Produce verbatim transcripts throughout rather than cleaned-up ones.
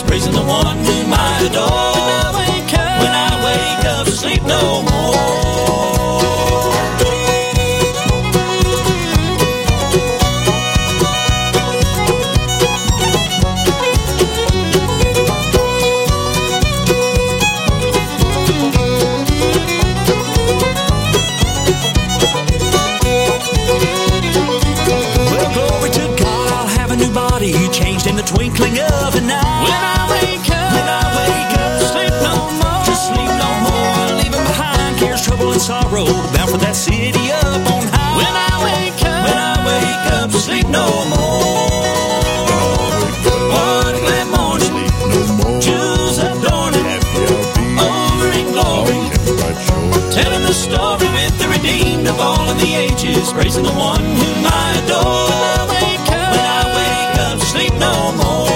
Praising the one whom I adore. When I wake up, sleep no more. Well, glory to God, I'll have a new body, changed in the twinkling of an eye. Sorrow, bound for that city up on high. When I wake up, when I wake up, sleep no more. What a glad morning, sleep no more. Jewels adorning, honor and glory. Telling the story with the redeemed of all of the ages, praising the one whom I adore. When I wake up, when I wake up, sleep no more.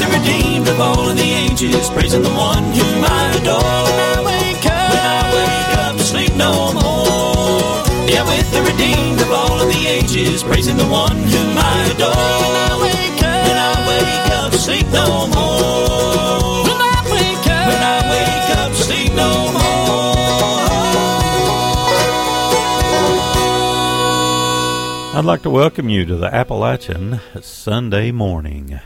Praising the one whom I adore. When I wake up, when I wake up, sleep no more. Yeah, with the redeemed of all of the ages, praising the one whom I adore. When I wake up, when I wake up, sleep no more. When I wake up, when I wake up, sleep no more. I'd like to welcome you to the Appalachian Sunday morning.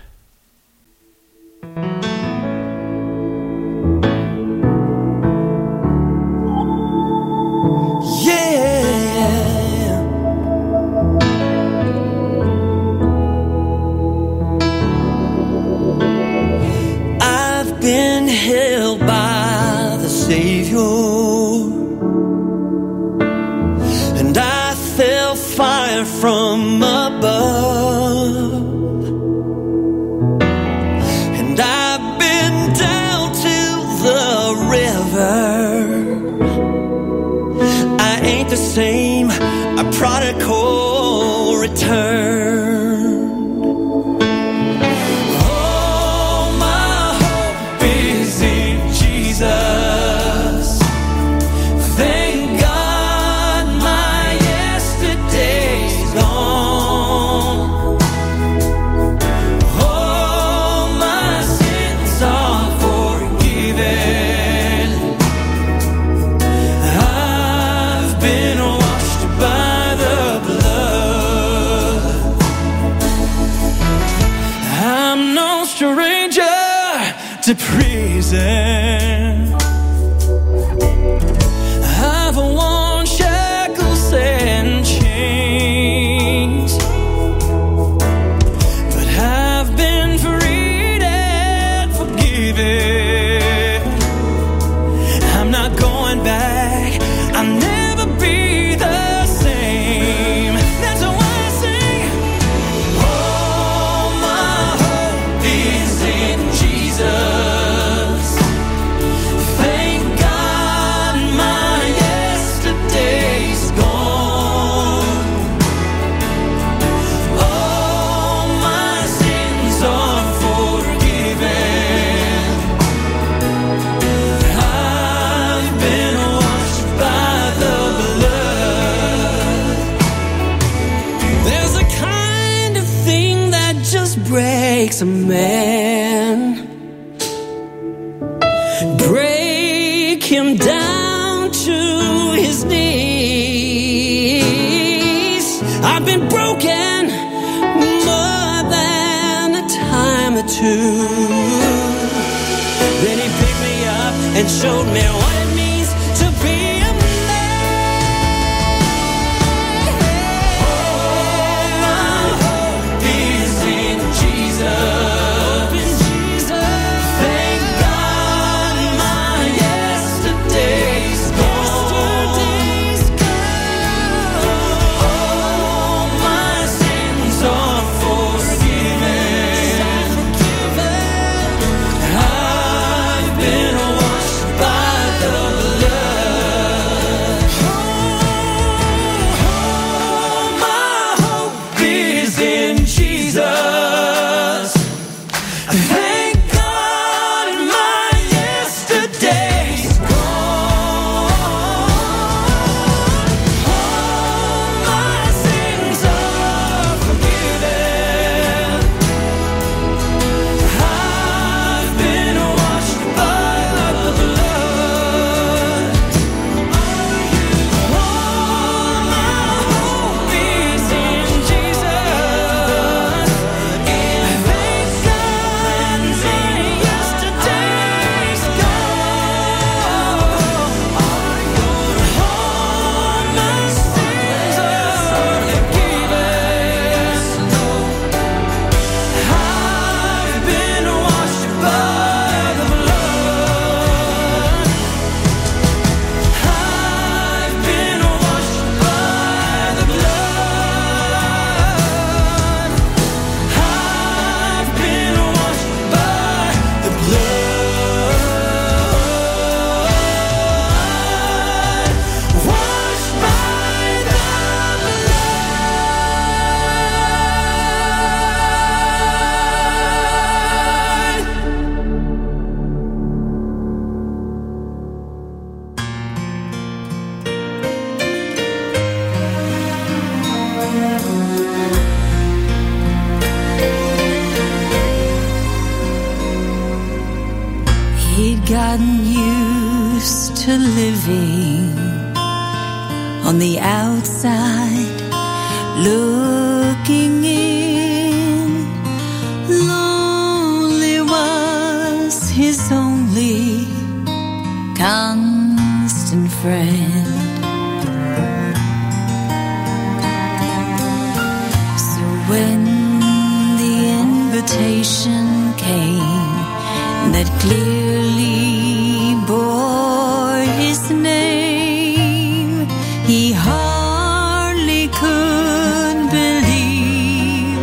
Showed me what it means to be a man. gotten used to living on the outside, looking in. Lonely was his only constant friend. So when the invitation came that clearly bore his name, he hardly could believe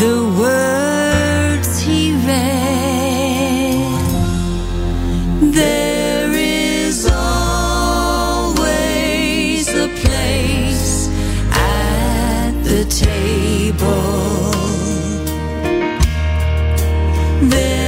the words he read. There is always a place at the table. There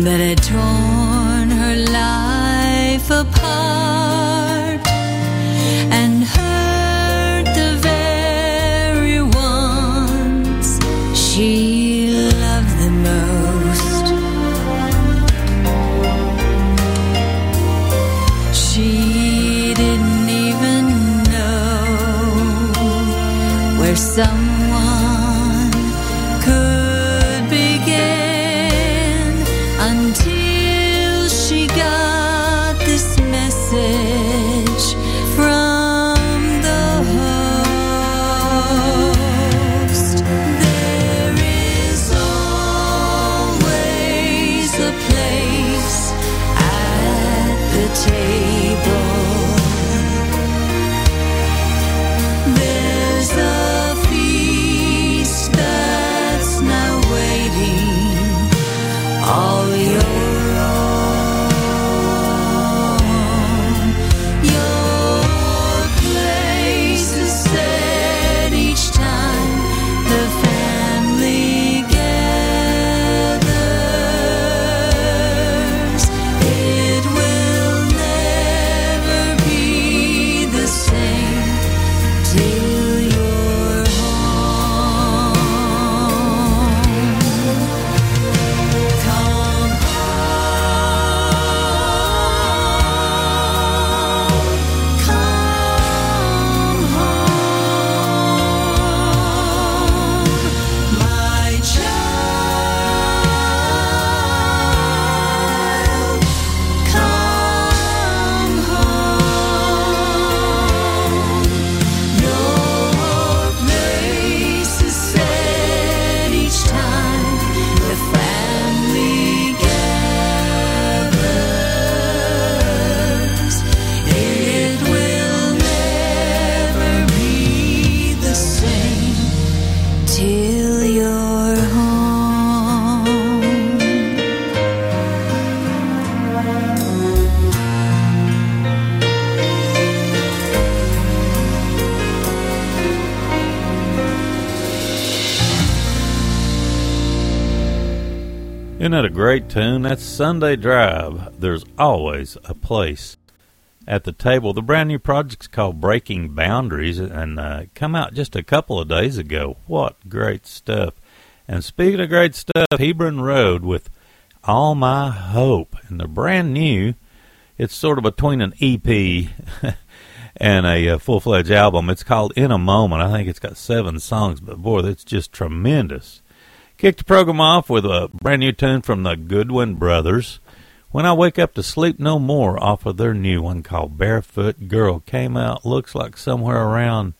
that had torn her life apart, and hurt the very ones she loved the most. She didn't even know where some Isn't that a great tune? That's Sunday Drive. There's always a place at the table. The brand new project's called Breaking Boundaries, and uh, come out just a couple of days ago. What great stuff. And speaking of great stuff, Hebron Road with All My Hope. And they're brand new. It's sort of between an E P and a uh, full-fledged album. It's called In a Moment. I think it's got seven songs, but boy, that's just tremendous. Kicked the program off with a brand new tune from the Goodwin Brothers. When I Wake Up to Sleep No More, off of their new one called Barefoot Girl. Came out, looks like, somewhere around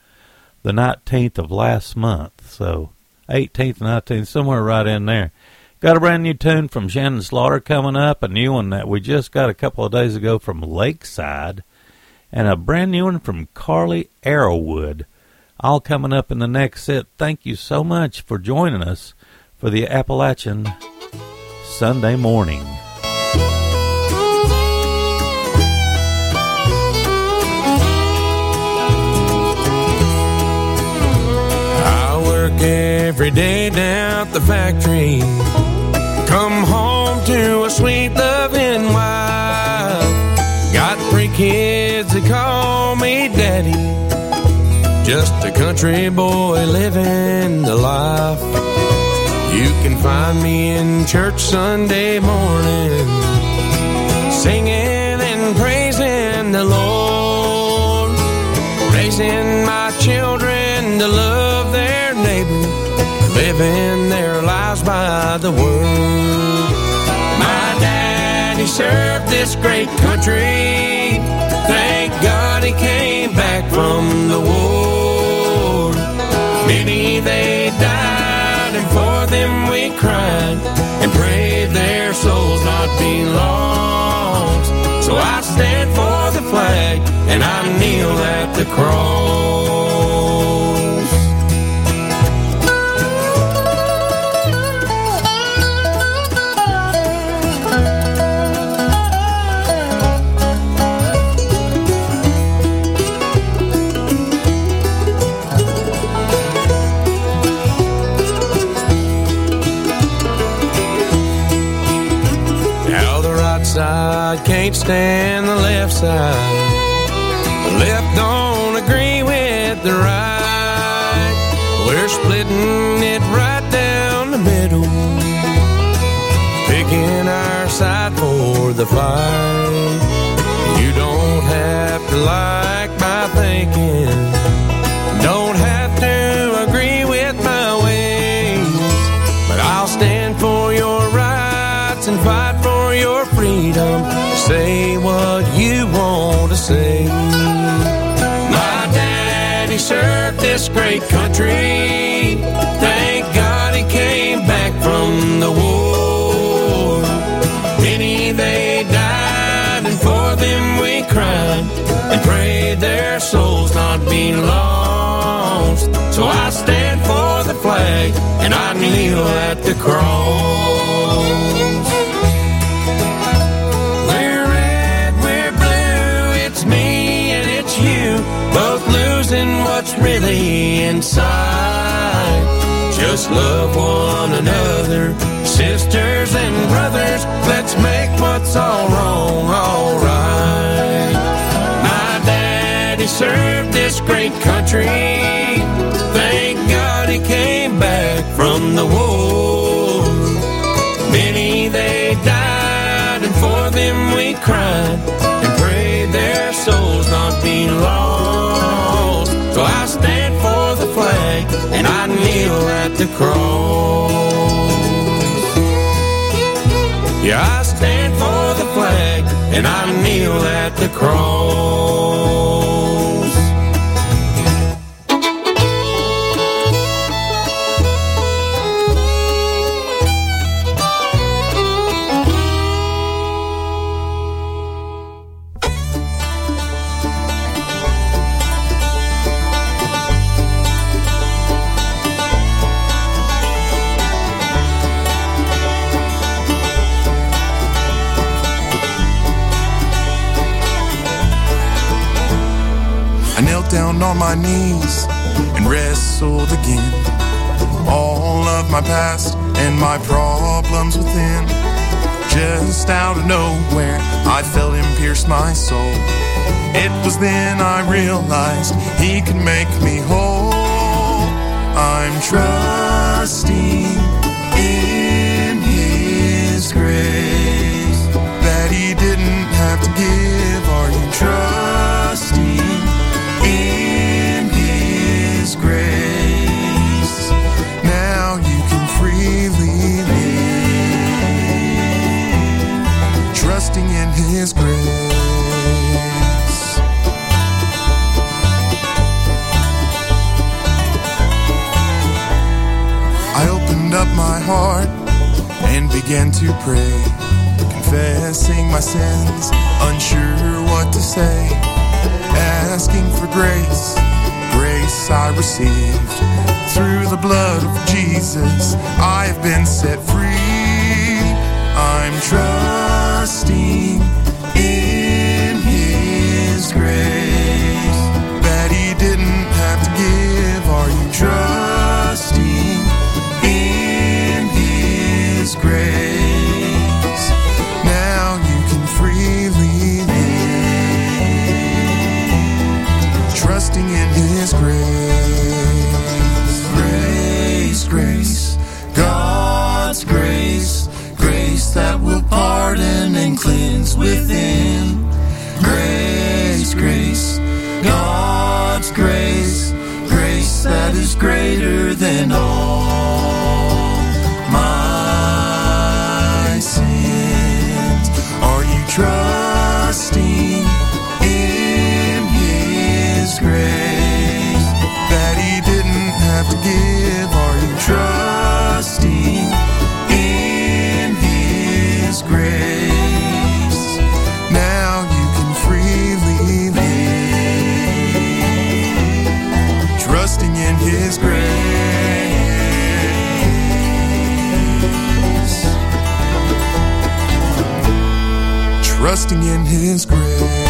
the nineteenth of last month. So, eighteenth, nineteenth, somewhere right in there. Got a brand new tune from Shannon Slaughter coming up. A new one that we just got a couple of days ago from Lakeside. and a brand new one from Carly Arrowwood. All coming up in the next set. Thank you so much for joining us for the Appalachian Sunday morning. I work every day down at the factory, come home to a sweet loving wife. Got three kids that call me daddy, just a country boy living the life. You can find me in church Sunday morning, singing and praising the Lord, raising my children to love their neighbor, living their lives by the word. My daddy served this great country, thank God he came back from the war. Many they died, and for them we cried, and prayed their souls not be lost. So I stand for the flag, and I kneel at the cross. I can't stand the left side, the left don't agree with the right. We're splitting it right down the middle, picking our side for the fight. You don't have to like my thinking, don't have to agree with my ways, but I'll stand for your rights and fight for your freedom. Say what you want to say. My daddy served this great country, thank God he came back from the war. Many they died, and for them we cried, and prayed their souls not be lost. So I stand for the flag, and I kneel at the cross. Both losing what's really inside. Just love one another, sisters and brothers. Let's make what's all wrong all right. My daddy served this great country, thank God he came back from the war. Many they died, and for them we cried, souls not be lost. So I stand for the flag, and I kneel at the cross. Yeah, I stand for the flag, and I kneel at the cross. Down on my knees and wrestled again, all of my past and my problems within. Just out of nowhere I felt him pierce my soul. It was then I realized he could make me whole. I'm trusting in his grace that he didn't have to give. Are you trusting in his grace? Now you can freely live, trusting in his grace. I opened up my heart and began to pray, confessing my sins, unsure what to say. asking for grace, grace I received. Through the blood of Jesus, I have been set free. I'm trusting in His grace that He didn't have to give. Are you trusting in His grace? Now you can freely live, trusting in His grace. Grace, grace, God's grace, grace that will pardon and cleanse within. Grace, grace, God's grace, grace that is greater than all my sins. Are you trusting in His grace that He didn't have to give? Are you trusting in His grace? Now you can freely live, trusting in His grace, trusting in His grace.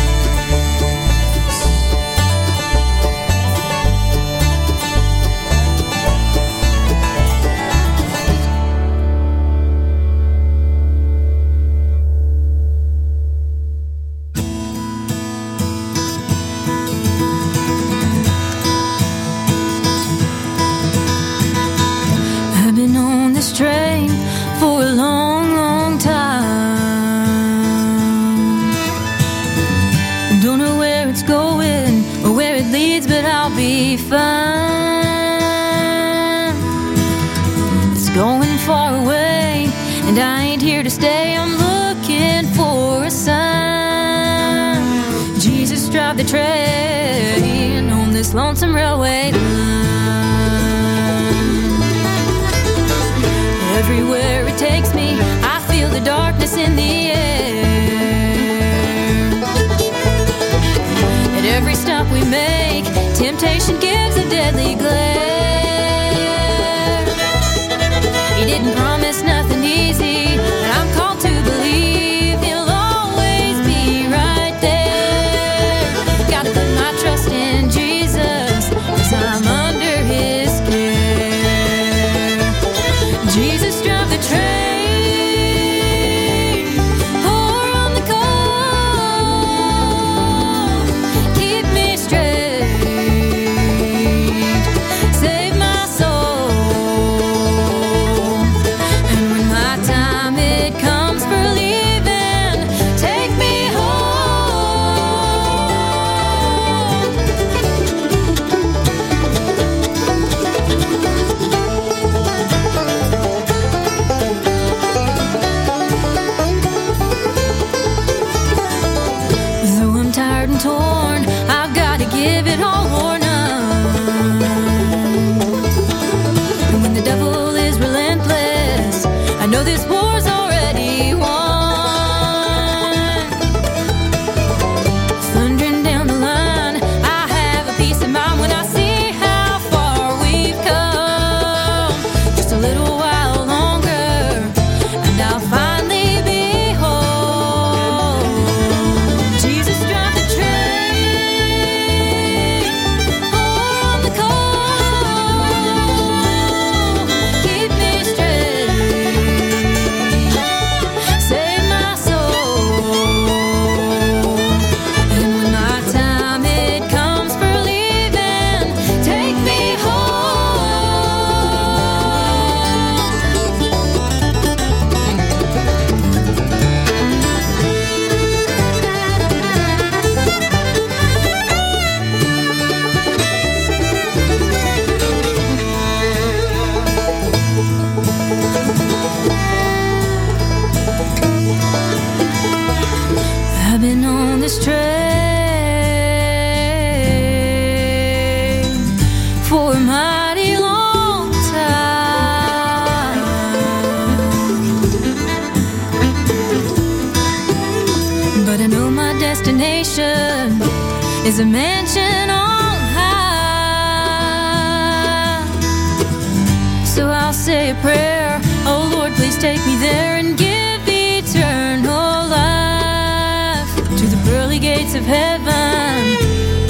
is a mansion on high. So I'll say a prayer, oh Lord, please take me there and give eternal life to the pearly gates of heaven.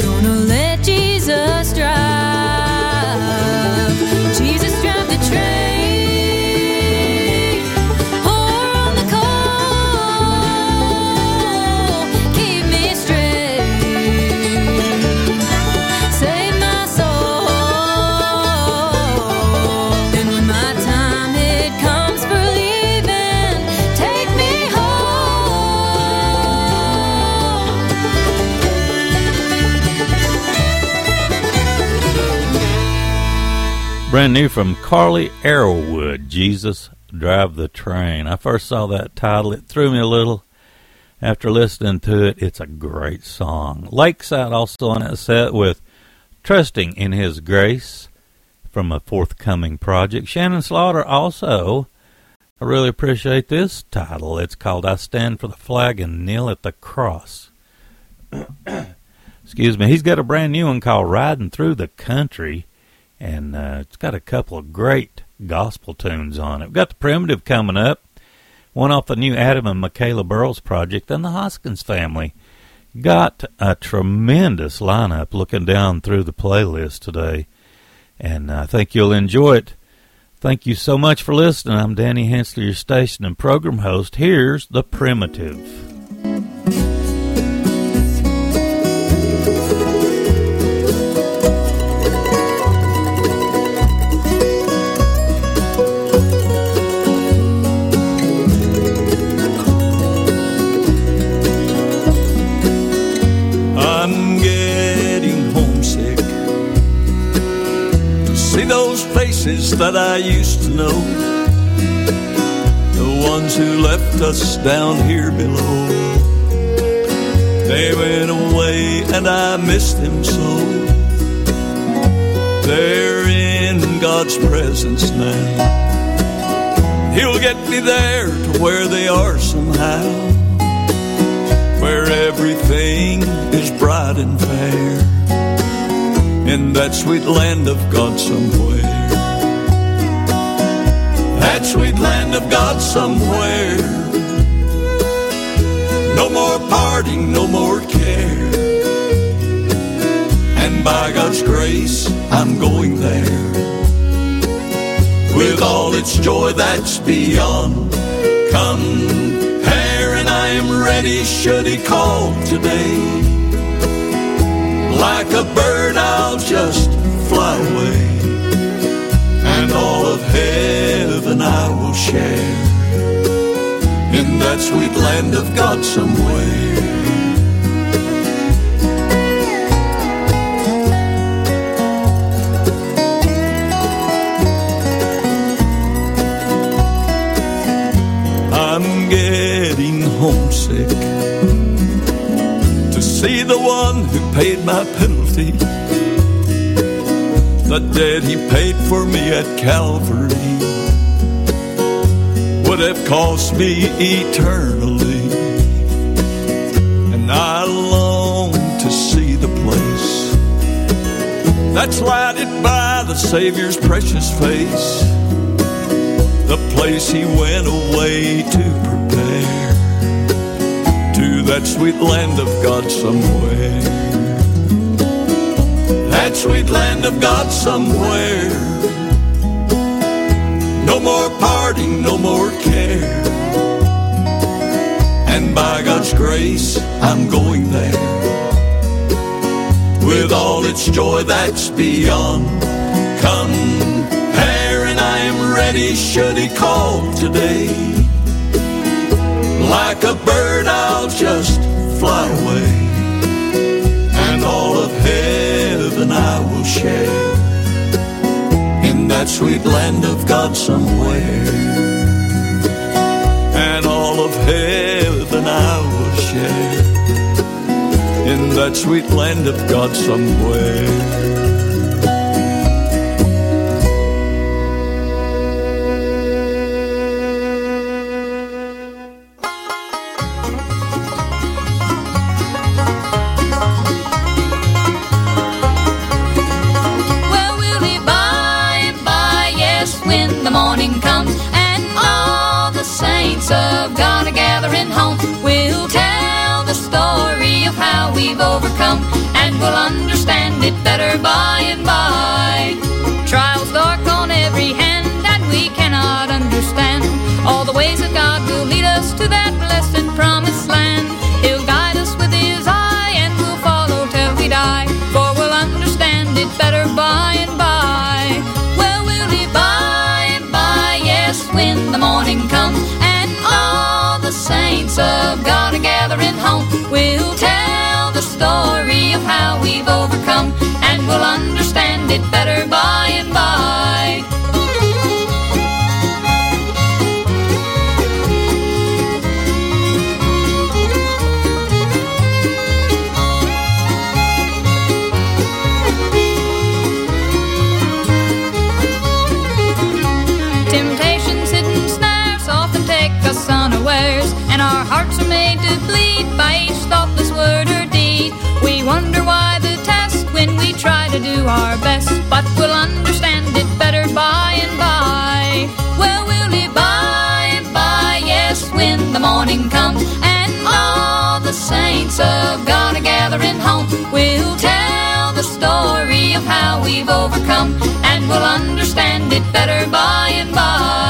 Gonna let Jesus drive. Jesus, drive the train. Brand new from Carly Arrowwood, Jesus Drive the Train. I first saw that title. It threw me a little. After listening to it, it's a great song. Lakeside also on that set with Trusting in His Grace from a forthcoming project. Shannon Slaughter also. I really appreciate this title. It's called I Stand for the Flag and Kneel at the Cross. Excuse me. He's got a brand new one called Riding Through the Country. And uh, it's got a couple of great gospel tunes on it. We've got The Primitive coming up. One off the new Adam and Michaela Burroughs project. And the Hoskins family. Got a tremendous lineup looking down through the playlist today. And I think you'll enjoy it. Thank you so much for listening. I'm Danny Hensley, your station and program host. Here's The Primitive. That I used to know, the ones who left us down here below. They went away and I missed them so. They're in God's presence now. He'll get me there to where they are somehow, where everything is bright and fair, in that sweet land of God somewhere. That sweet land of God somewhere. No more parting, no more care. And by God's grace, I'm going there. With all its joy that's beyond compare, and I am ready should He call today. Like a bird, I'll just fly away. And all of heaven I will share in that sweet land of God somewhere. I'm getting homesick to see the one who paid my penalty, the debt He paid for me at Calvary. Would have cost me eternally. And I long to see the place that's lighted by the Savior's precious face, the place He went away to prepare, to that sweet land of God somewhere. That sweet land of God somewhere. No more parting, no more care. And by God's grace, I'm going there. With all its joy that's beyond compare, and I am ready should He call today. Like a bird, I'll just fly away. And all of heaven I will share in that sweet land of God somewhere. And all of heaven I will share in that sweet land of God somewhere. the morning comes and all the saints of God are gathering home. We'll tell the story of how we've overcome, and we'll understand it better by and by. Trials dark on every hand that we cannot understand. All the ways of God will lead us to that blessed promised land. He'll guide us with his eye, and we'll follow till we die, for we'll understand it better by and by. Well, we'll live by and by, yes, when the morning comes, and all the saints of God are gathering home. We'll tell the story of how we've overcome, and we'll understand it better by and by. Unawares, and our hearts are made to bleed by each thoughtless word or deed. We wonder why the test when we try to do our best, but we'll understand it better by and by. Well, we'll live by and by, yes, when the morning comes, and all the saints of God are gathering home. We'll tell the story of how we've overcome, and we'll understand it better by and by.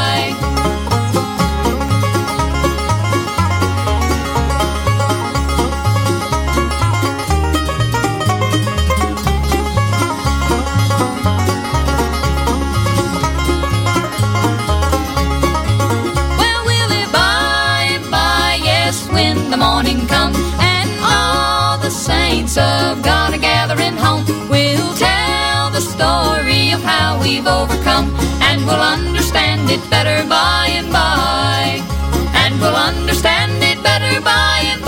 Of God are gathering home. We'll tell the story of how we've overcome, and we'll understand it better by and by. And we'll understand it better by and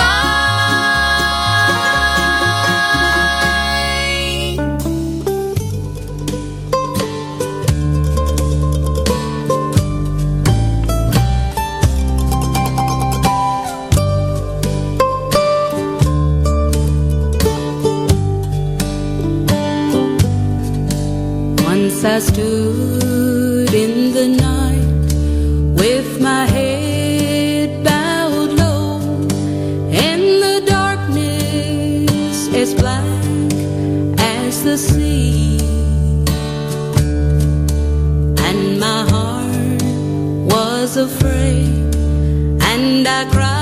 I stood in the night with my head bowed low, and the darkness as black as the sea, and my heart was afraid, and I cried.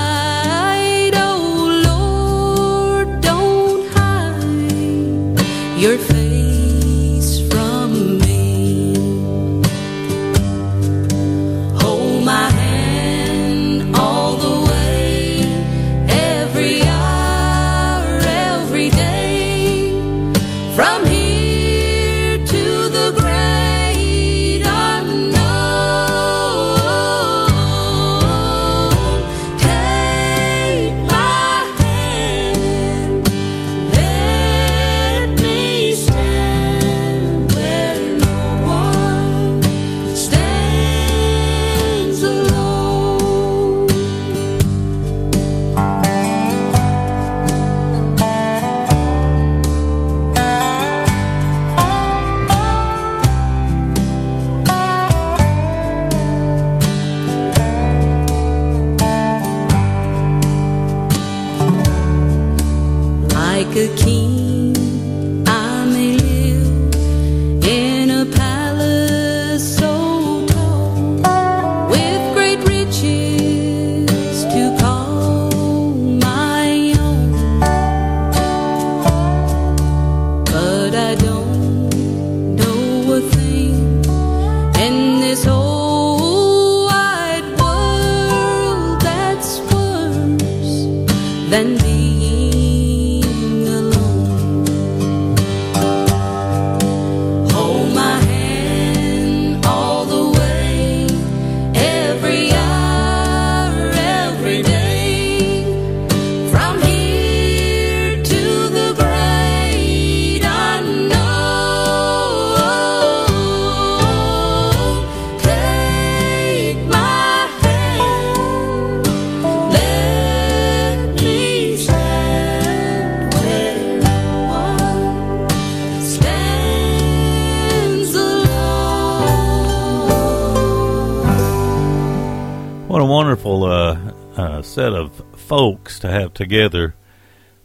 What a wonderful uh, uh, set of folks to have together.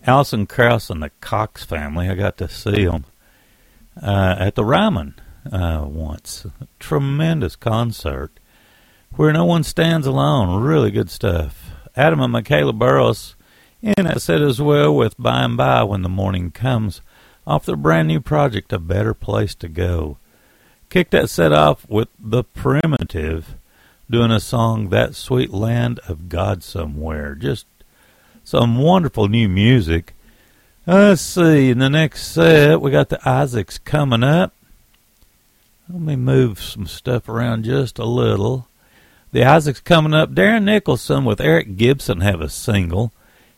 Allison Krauss and the Cox family. I got to see them uh, at the Ryman uh, once. A tremendous concert where no one stands alone. Really good stuff. Adam and Michaela Burroughs in that set as well with By and By When the Morning Comes off their brand new project, A Better Place to Go. Kicked that set off with The Primitive doing a song, That Sweet Land of God Somewhere. Just some wonderful new music. Let's see, in the next set, we got the Isaacs coming up. Let me move some stuff around just a little. The Isaacs coming up. Darren Nicholson with Eric Gibson have a single,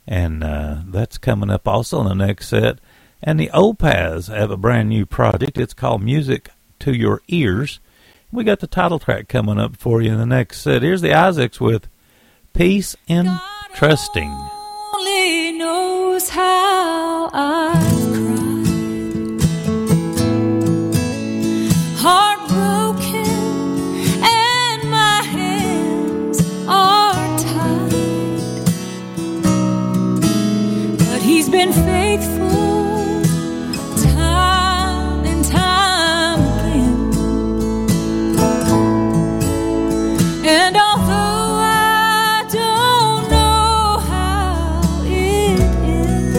and uh, that's coming up also in the next set. And the Opaz have a brand new project. It's called Music to Your Ears. We got the title track coming up for you in the next set. Here's the Isaacs with Peace in God Trusting. Only knows how I've cried, heartbroken, and my hands are tied. But He's been faithful. And although I don't know how it ends,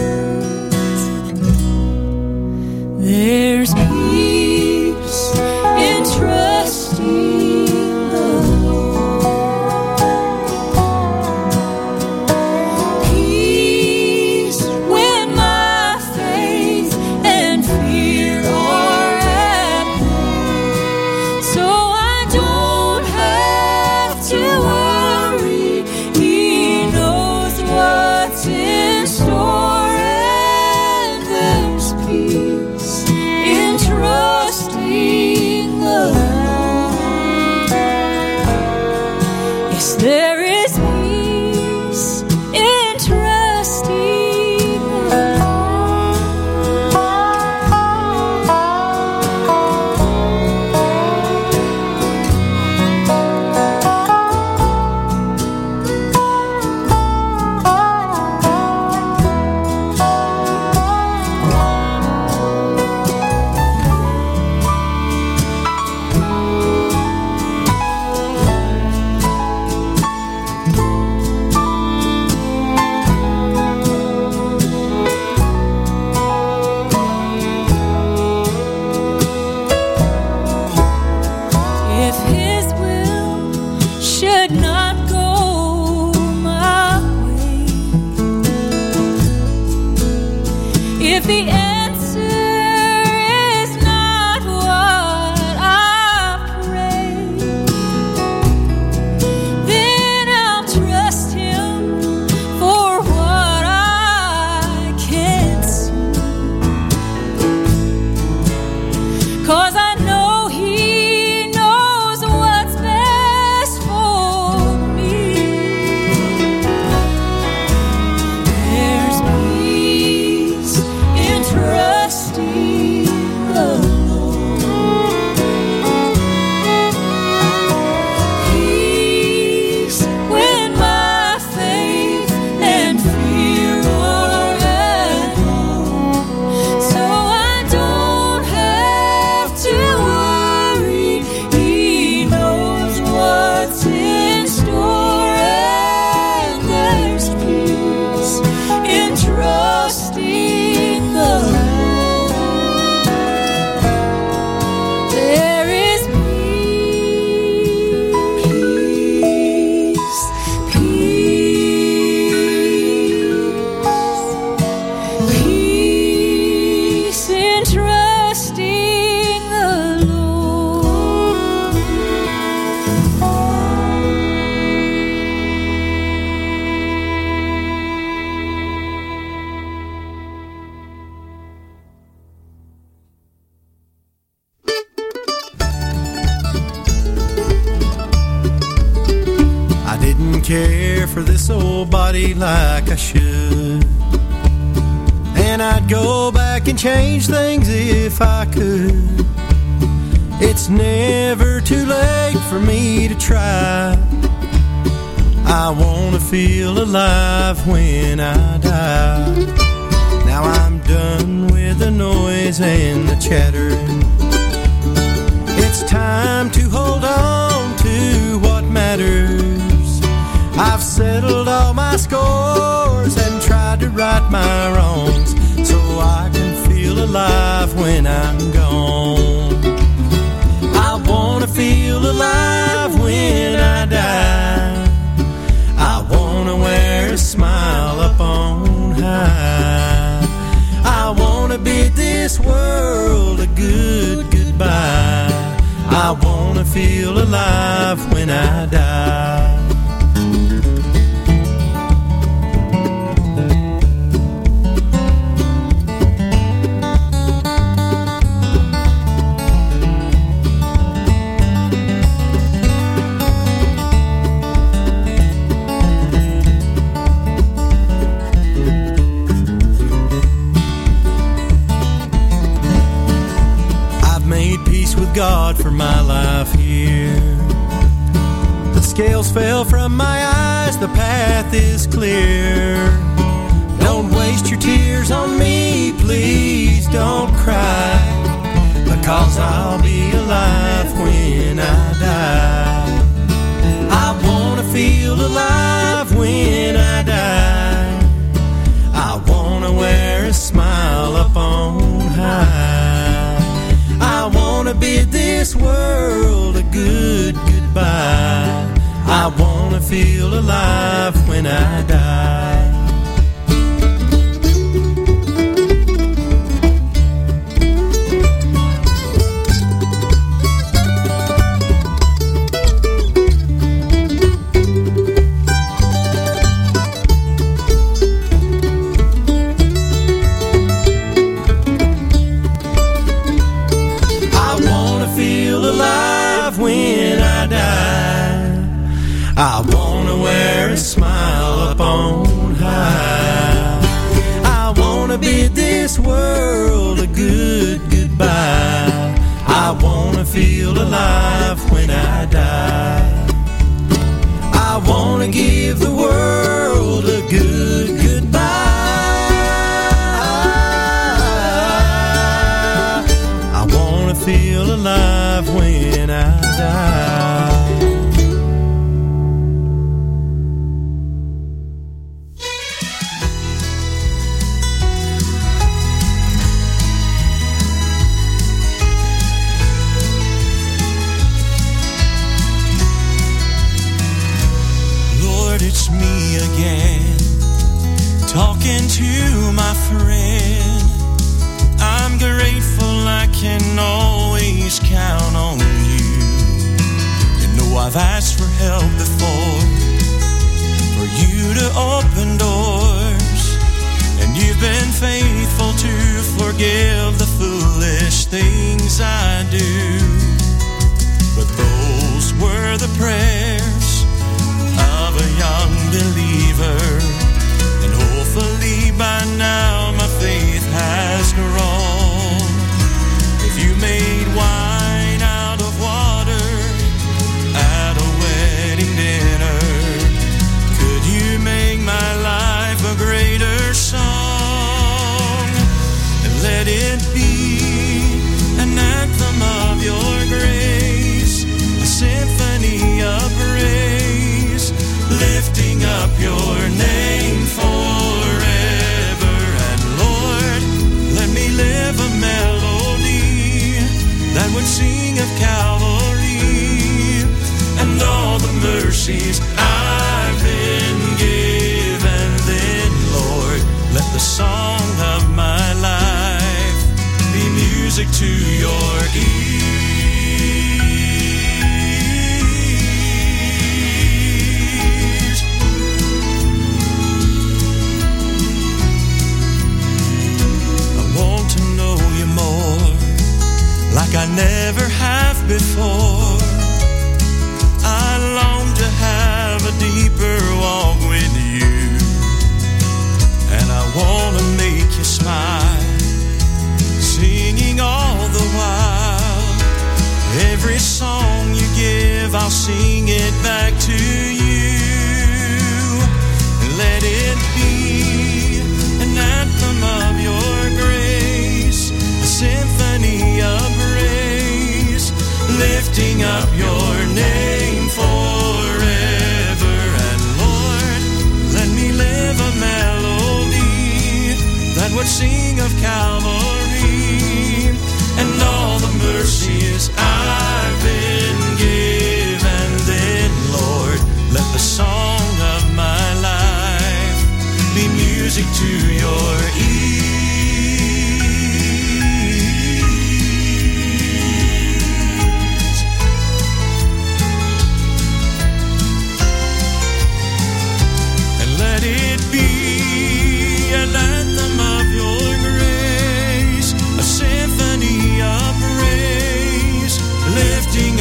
there's peace in trusting the Lord. Peace when my faith and fear are at war. So like I should, and I'd go back and change things if I could. It's never too late for me to try. I want to feel alive when I die. Now I'm done with the noise and the chattering. It's time to hold on to what matters. I've settled all my scores and tried to right my wrongs, so I can feel alive when I'm gone. I want to feel alive when I die. Wear a smile up on high. I want to bid this world a good goodbye. I want to feel alive when I die. God for my life here. The scales fell from my eyes, the path is clear. Don't waste your tears on me, please don't cry, because I'll be alive when I die. I want to feel alive when I die. I want to wear a smile up on high. I want to bid this world a good goodbye. I want to feel alive when I die. I want to wear a smile up on high. I want to bid this world a good goodbye. I want to feel alive when I die. I want to give the world a good goodbye. I want to feel alive when I die. Talking to my friend, I'm grateful I can always count on you. You know I've asked for help before, for you to open doors, and you've been faithful to forgive the foolish things I do. But those were the prayers of a young believer. Hopefully by now my faith has grown. If you made wine out of water at a wedding dinner, could you make my life a greater song? And let it be an anthem of your grace, a symphony of praise, lifting up your name for live a melody that would sing of Calvary and all the mercies I've been given. Then, Lord, let the song of my life be music to your ears. More, like I never have before. I long to have a deeper walk with you, and I want to make you smile, singing all the while. Every song you give, I'll sing it back to you. lifting up your name forever. And Lord, let me live a melody that would sing of Calvary and all the mercies I've been given. Then, Lord, let the song of my life be music to your ear.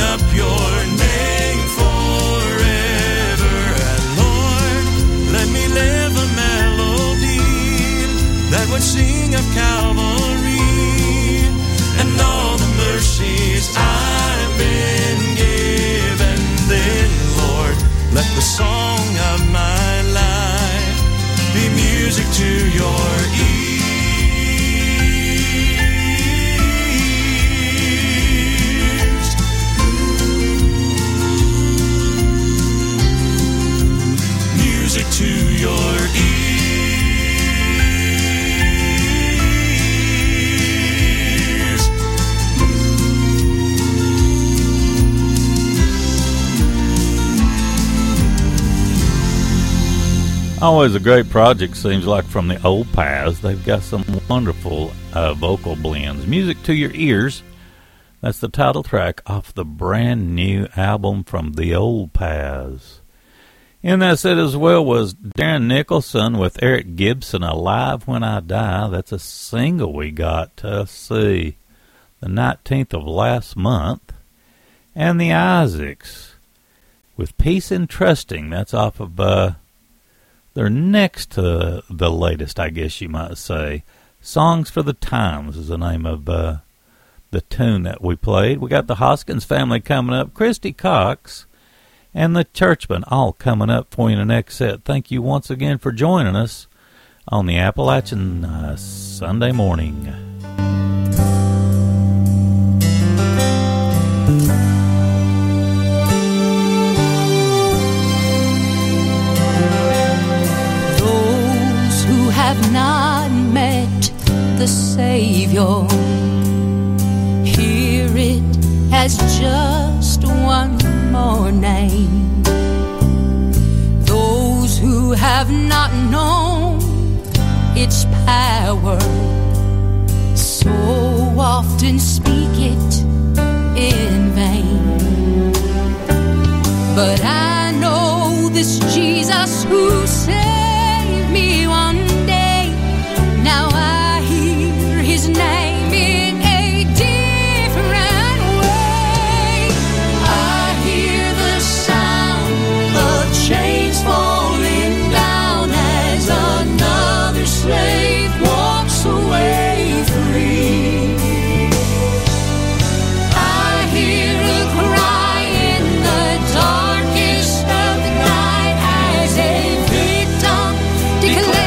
Up your name forever. And Lord, let me live a melody that would sing of Calvary and all the mercies I've been given. Then, Lord, let the song of my life be music to your ear. To your ears. Always a great project, seems like, from the Opaz. They've got some wonderful uh, vocal blends. Music to Your Ears. That's the title track off the brand new album from the Opaz. In that set as well was Darren Nicholson with Eric Gibson, Alive When I Die. That's a single we got, to see, the nineteenth of last month. And the Isaacs with Peace and Trusting. That's off of uh, their next to the latest, I guess you might say. Songs for the Times is the name of uh, the tune that we played. We got the Hoskins family coming up, Christy Cox, and the Churchman, all coming up for you in the next set. Thank you once again for joining us on the Appalachian uh, Sunday morning. Those who have not met the Savior hear it as just one name. Those who have not known its power so often speak it in vain. But I know this Jesus who saved me one day. Now I hear his name in a different chains falling down as another slave walks away free. I hear a cry in the darkest of the night as a victim declares.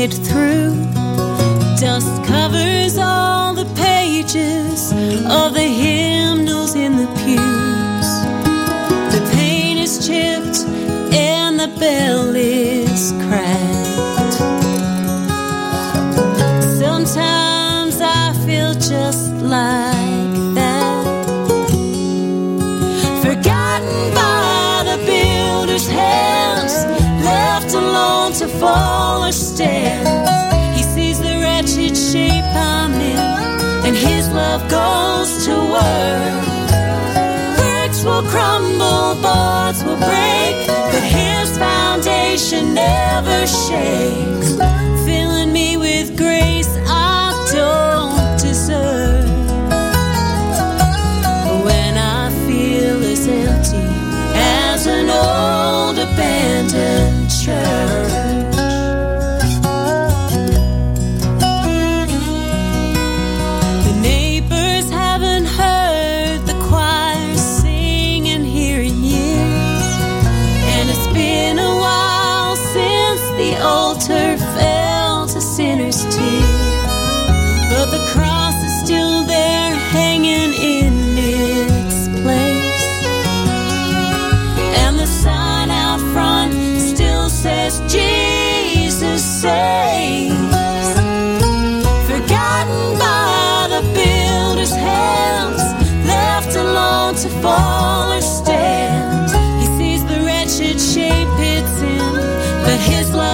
it through. Dust covers all the pages of the hymnals in the pews. The paint is chipped and the bell is cracked. Sometimes I feel just like that, forgotten by the builder's hands, left alone to fall or stand. Shape I'm in, and his love goes to work. Bricks will crumble, boards will break, but his foundation never shakes. Filling me with grace I don't deserve. When I feel as empty as an old abandoned church.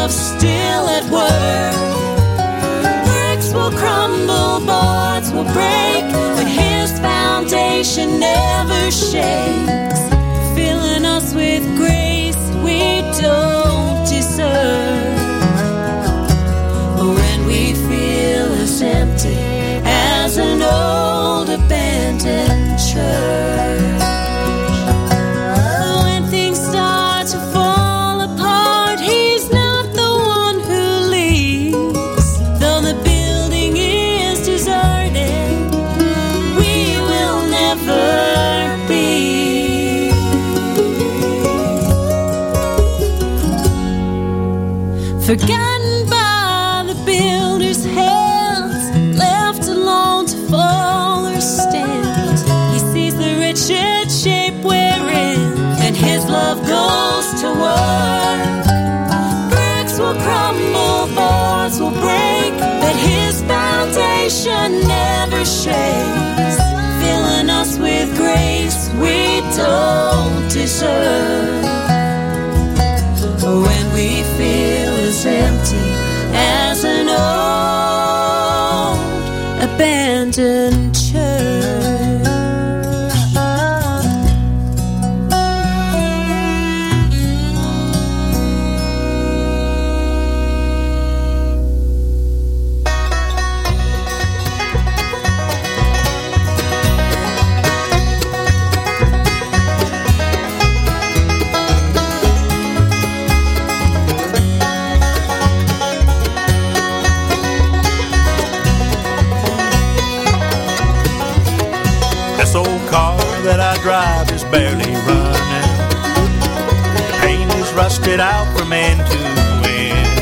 Still at work. Bricks will crumble, boards will break, but his foundation never shakes. Filling us with grace we don't deserve. When we feel as empty as an old abandoned church. Forgotten by the builder's hands, left alone to fall or stand. He sees the wretched shape we're in, and his love goes to work. Bricks will crumble, boards will break, but his foundation never shakes. Filling us with grace we don't deserve. When we feel empty as an old abandoned rusted out from end to end,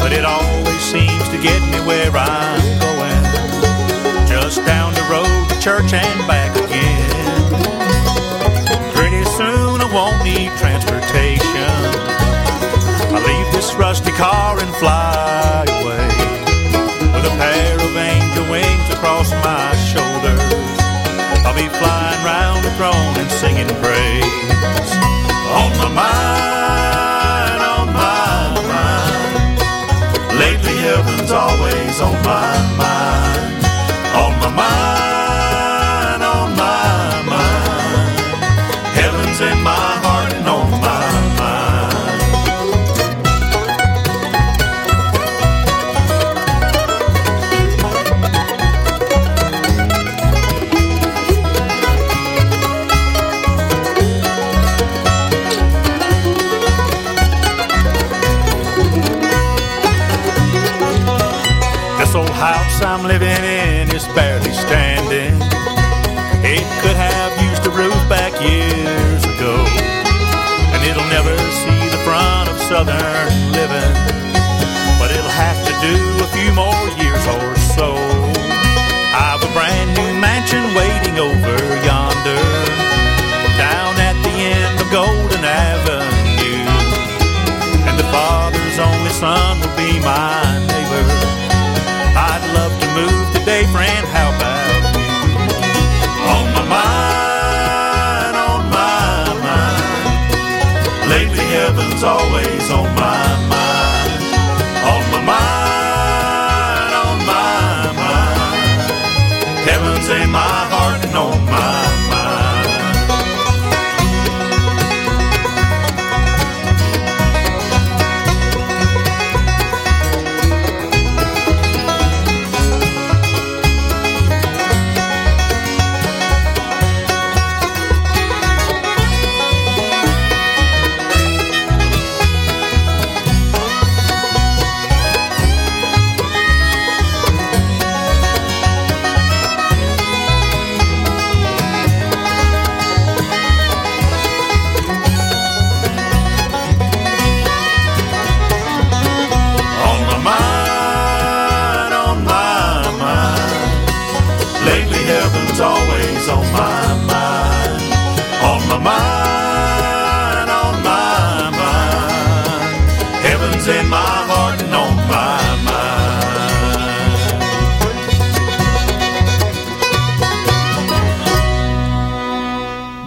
but it always seems to get me where I'm going, just down the road to church and back again. Pretty soon I won't need transportation, I leave this rusty car and fly away, with a pair of angel wings across my shoulders, I'll be flying round the throne and singing praise. On my mind, heaven's always on my mind, on my mind, on my mind. Heaven's in my heart and on my mind. ocean waiting over yonder, down at the end of Golden Avenue. And the Father's only Son will be my neighbor. I'd love to move today, friend, how about you? On my mind, on my mind, lately heaven's always on my mind. On my mind, in my heart and on my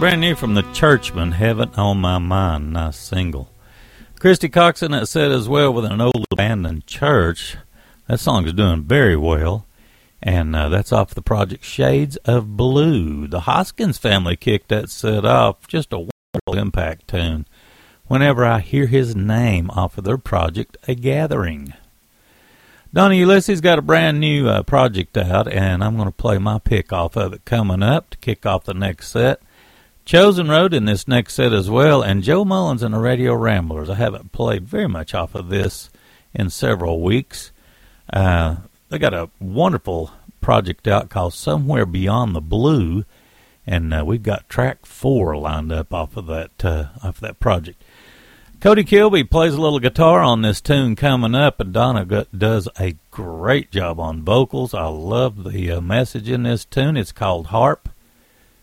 brand new from the Churchman, Heaven on My Mind, nice single. Christy Cox in that set as well with An Old Abandoned Church. That song is doing very well, and uh, that's off the project Shades of Blue. The Hoskins family kicked that set off, just a wonderful impact tune. Whenever I Hear His Name off of their project A Gathering. Donna Ulisse got a brand new uh, project out, and I'm going to play my pick off of it coming up to kick off the next set. Chosen Road in this next set as well, and Joe Mullins and the Radio Ramblers. I haven't played very much off of this in several weeks. Uh, they got a wonderful project out called Somewhere Beyond the Blue, and uh, we've got track four lined up off of that uh, off that project. Cody Kilby plays a little guitar on this tune coming up, and Donna does a great job on vocals. I love the uh, message in this tune. It's called Harp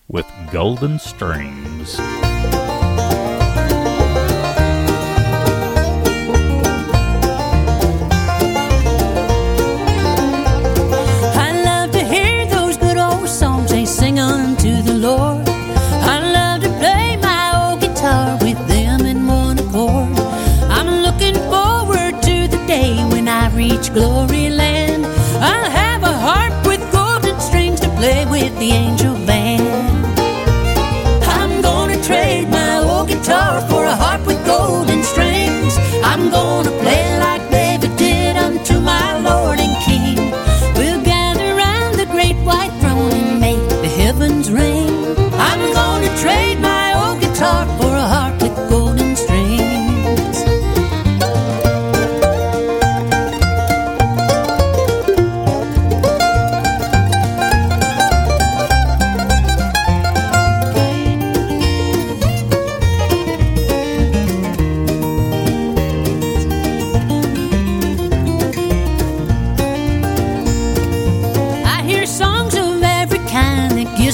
with Golden Strings. I love to hear those good old songs they sing unto the Lord. I love to play my old guitar with them in one accord. I'm looking forward to the day when I reach glory land. I'll have a harp with golden strings to play with the angel band. Trade my old guitar for a harp with golden strings. I'm gonna play like David did unto my Lord and King. We'll gather round the great white throne and make the heavens ring. I'm gonna trade my old guitar for a harp with golden strings.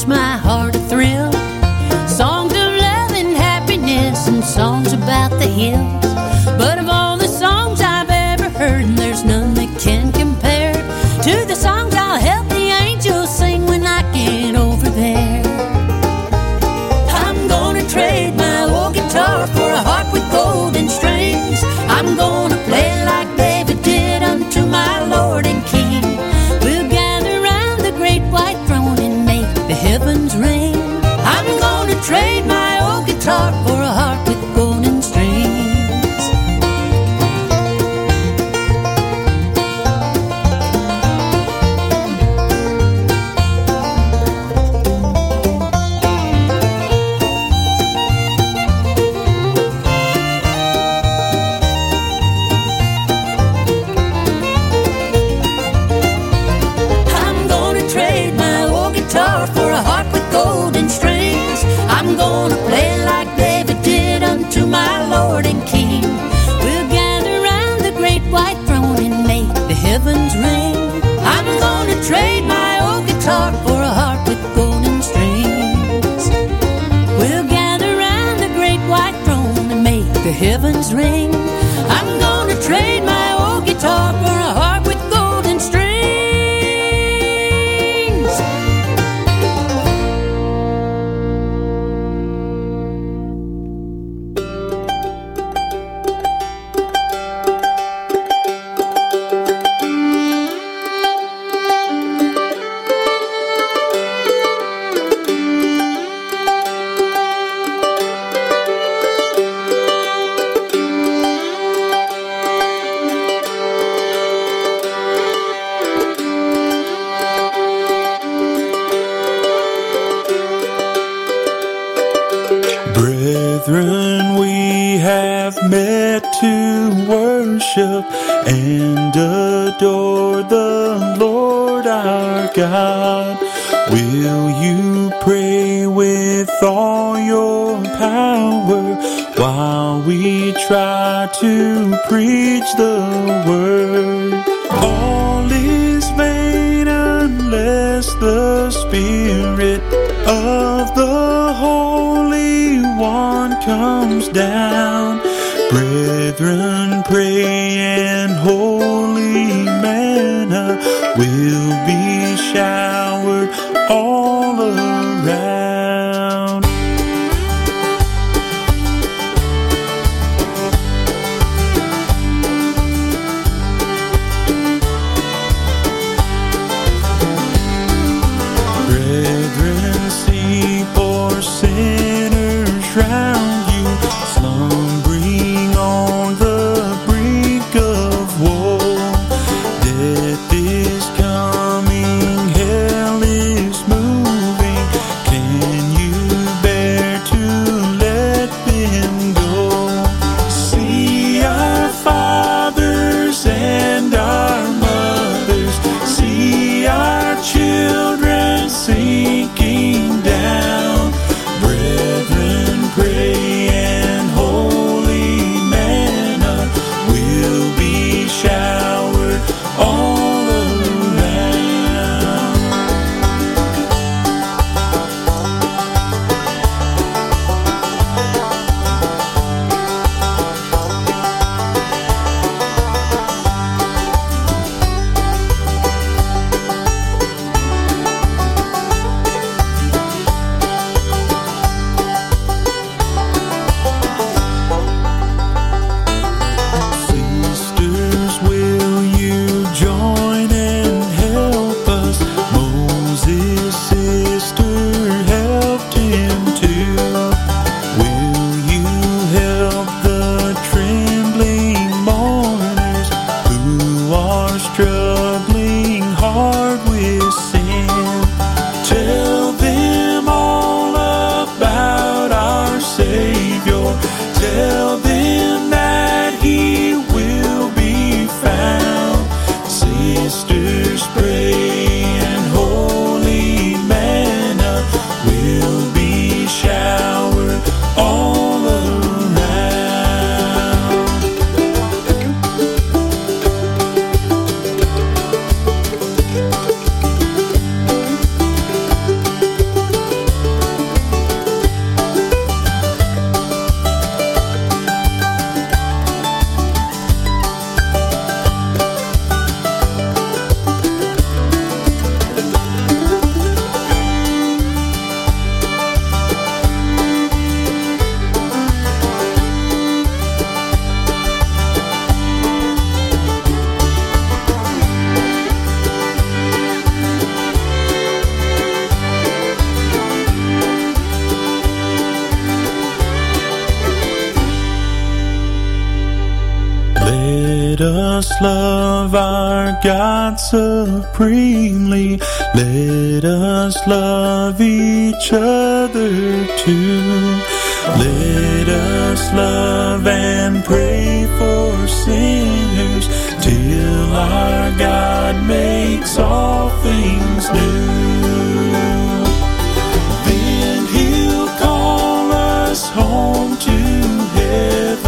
My heart a thrill, songs of love and happiness and songs about the hills. But of all the songs I've ever heard, there's none that can compare to the songs I'll help the angels sing when I get over there. I'm gonna trade my old guitar for a harp with golden strings. I'm gonna play like David did unto my Lord and King. We'll gather round the great white throne and make the heavens ring. met to worship and adore the Lord our God. Will you pray with all your power while we try to preach the word? All is vain unless the Spirit of the Holy One comes down. Brethren, pray and holy manna will be showered all around. Brethren, see poor sinners round you, slumbering on the brink of woe. Death is coming, hell is moving. Can you bear to let them go? See our fathers and our mothers, see our children sinking down. Brethren, pray and holy manna will be showered all around. Sisters, will you join and help us? Moses' sister helped him too. Will you help the trembling mourners who are struggling hard with sin? Tell them all about our Savior. Tell them that He will be found. Sisters, pray and holy manna will be showered all around. Let us love our God supremely. Let us love each other too. Let us love and pray for sinners till our God makes all things new. Then He'll call us home to heaven.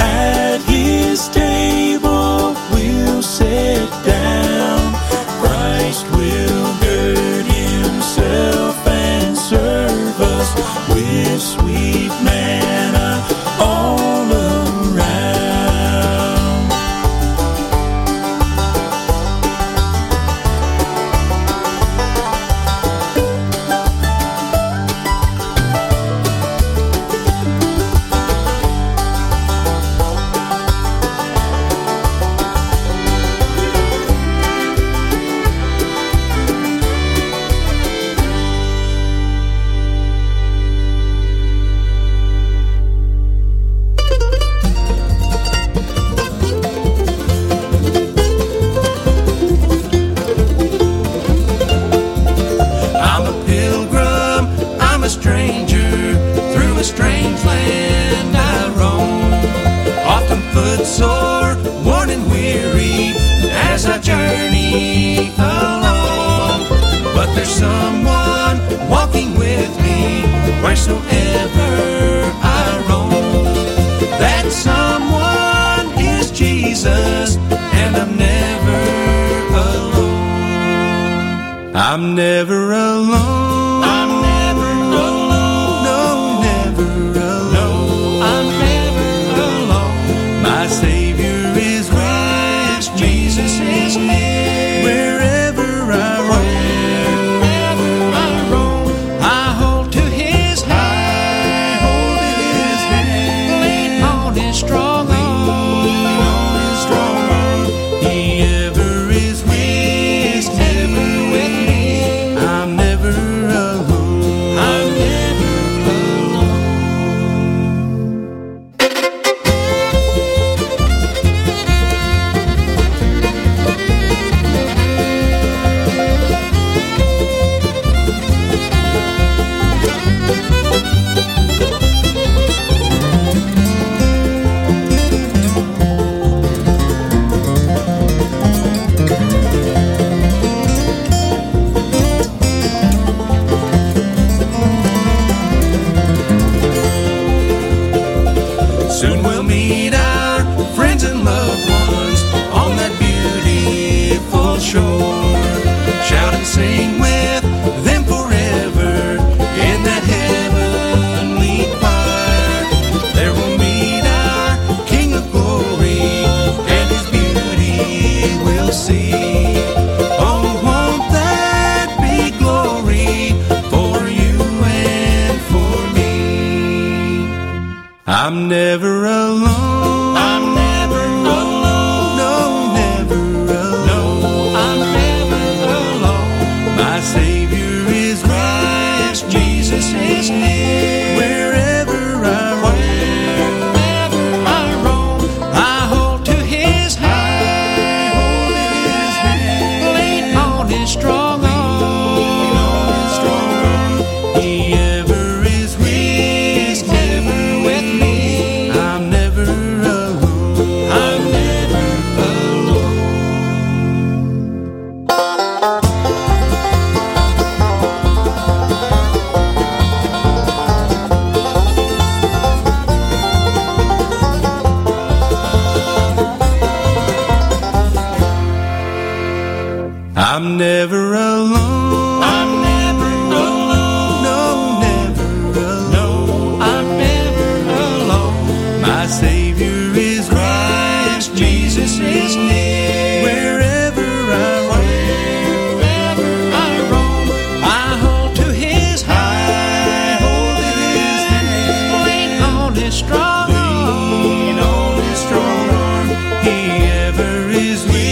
At His table we'll sit down. Christ will gird Himself and serve us with sweet manna all around. wheresoever I roam, that someone is Jesus, and I'm never alone. I'm never alone. I'm never alone. No, never alone. No, I'm never alone. My Savior is with me. Jesus is near. I'm never alone. I'm never alone. No, never alone. No, I'm never alone. My Savior is Christ, right. Jesus is near. Wherever I roam, wherever I roam, I hold to His hand, lean on His strong arm. He ever is with me. I'm never alone. I'm never alone. No, never alone. No, I'm never alone. My Savior is Christ, Jesus is near. Wherever I roam, wherever I roam, I hold to His hand, hold to His hand, lean on His strong arm, lean on His strong arm. He ever is with me.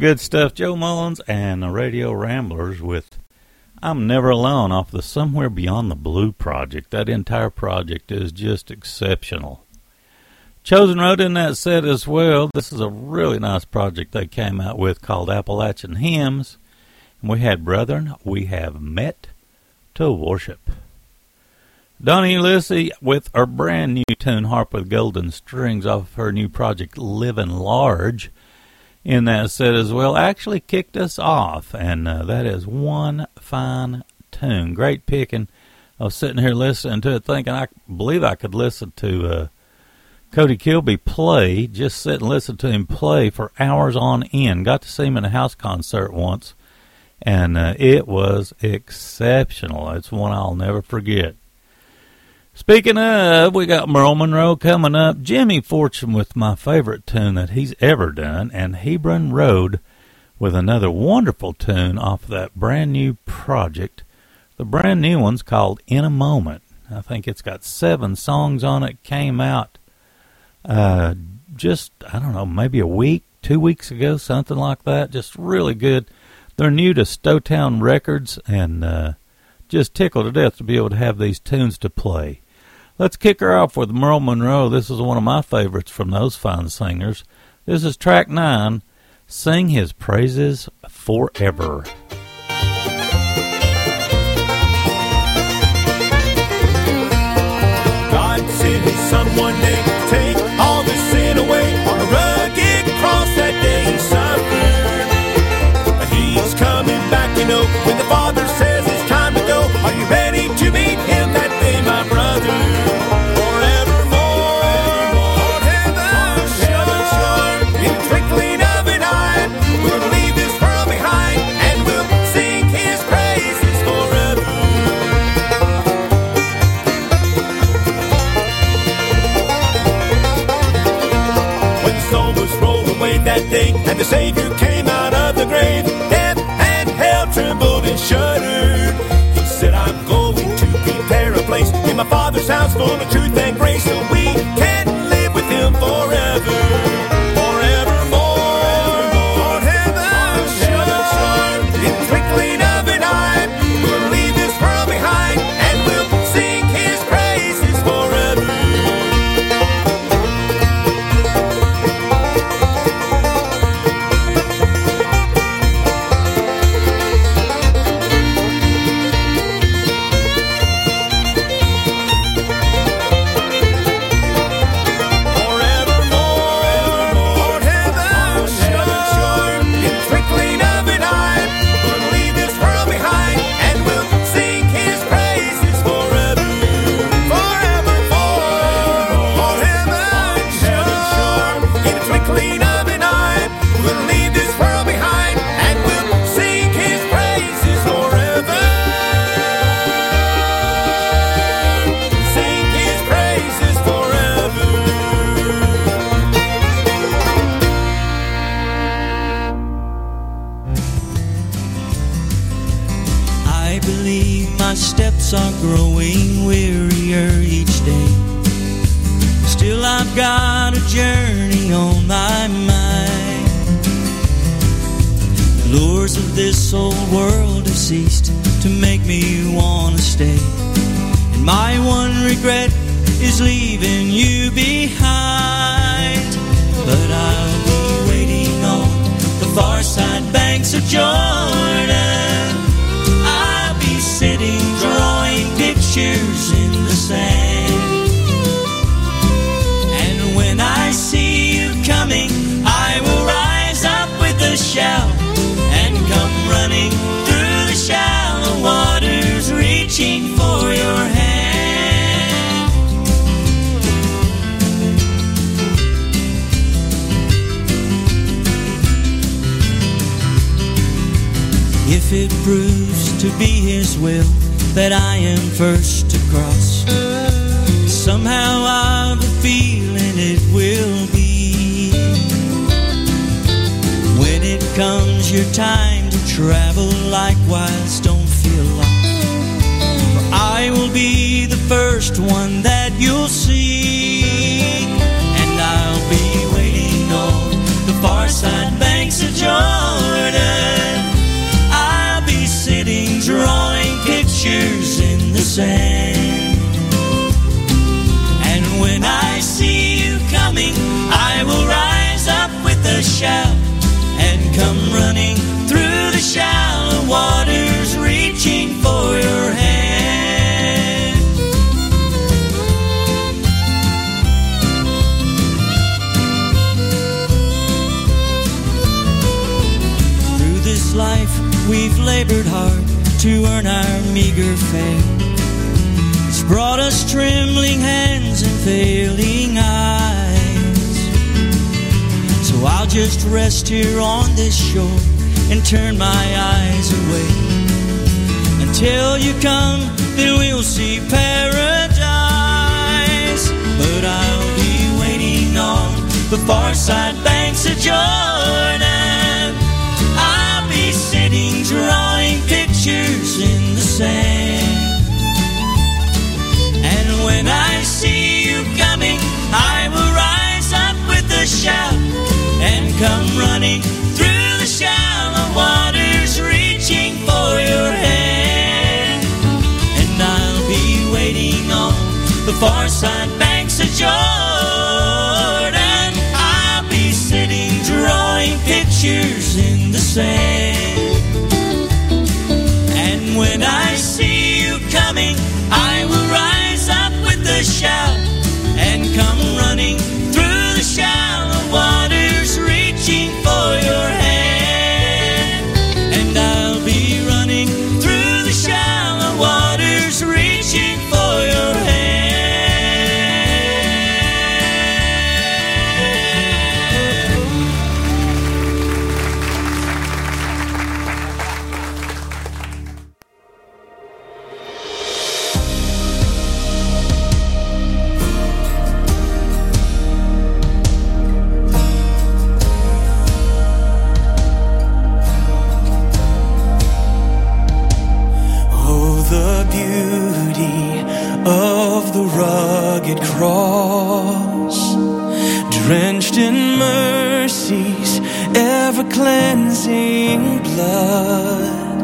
Good stuff, Joe Mullins and the Radio Ramblers with I'm Never Alone off the Somewhere Beyond the Blue project. That entire project is just exceptional. Chosen Road in that set as well. This is a really nice project they came out with called Appalachian Hymns. And we had Brethren, We Have Met to Worship. Donnie Ulisse with her brand new tune, Harp with Golden Strings, off of her new project, Living Large. In that set as well, actually kicked us off, and uh, that is One Fine Tune. Great picking. I was sitting here listening to it, thinking I believe I could listen to uh, Cody Kilby play, just sit and listen to him play for hours on end. Got to see him in a house concert once, and uh, it was exceptional. It's one I'll never forget. Speaking of, we got Merle Monroe coming up, Jimmy Fortune with my favorite tune that he's ever done, and Hebron Road with another wonderful tune off that brand new project. The brand new one's called In a Moment. I think it's got seven songs on it. Came out uh, just, I don't know, maybe a week, two weeks ago, something like that. Just really good. They're new to Stowtown Records, and uh, just tickled to death to be able to have these tunes to play. Let's kick her off with Merle Monroe. This is one of my favorites from those fine singers. This is track nine, Sing His Praises Forever. God sent his son one day to take all the sin away. On a rugged cross that day he suffered. But he's coming back, you know, when the Father says it's time to go. Are you ready to meet him that day, my brother? Forevermore, on heaven's shore, in the twinkling of an eye, we'll leave this world behind and we'll sing his praises forever. When the soul was rolled away that day and the Savior came out of the grave, death and hell trembled and shuddered. He said, I'm going to prepare a place in my Father's house full of truth and grace, so we can live with him forever. Are growing wearier each day. Still I've got a journey on my mind. The lures of this old world have ceased to make me want to stay. And my one regret is leaving you behind. But I'll be waiting on the far side banks of Jordan. I'll be sitting drawing pictures in the sand. And when I see you coming, I will rise up with a shout and come running through the shallow waters, reaching for your hand. If it proves to be his will that I am first to cross, somehow I've a feeling it will be. When it comes your time to travel, likewise don't feel lost, for I will be the first one that you'll see. And I'll be waiting on the far side banks of Jordan. I'll be sitting drawing pictures in the sand. And when I see you coming, I will rise up with a shout and come running through the shallow waters, reaching for your hand. Through this life we've labored hard to earn our meager fame. It's brought us trembling hands and failing eyes. So I'll just rest here on this shore and turn my eyes away. Until you come, then we'll see paradise. But I'll be waiting on the far side banks of Jordan. I'll be sitting drawing pictures in the sand. And when I see you coming, I will rise up with a shout and come running through the shallow waters, reaching for your hand. And I'll be waiting on the far side banks of Jordan. I'll be sitting drawing pictures in the sand. And when I see you coming, I will rise up with a shout and come running through the shallow waters, reaching for your hand. And I'll be running through the shallow waters, reaching for your cross, drenched in mercy's ever-cleansing blood.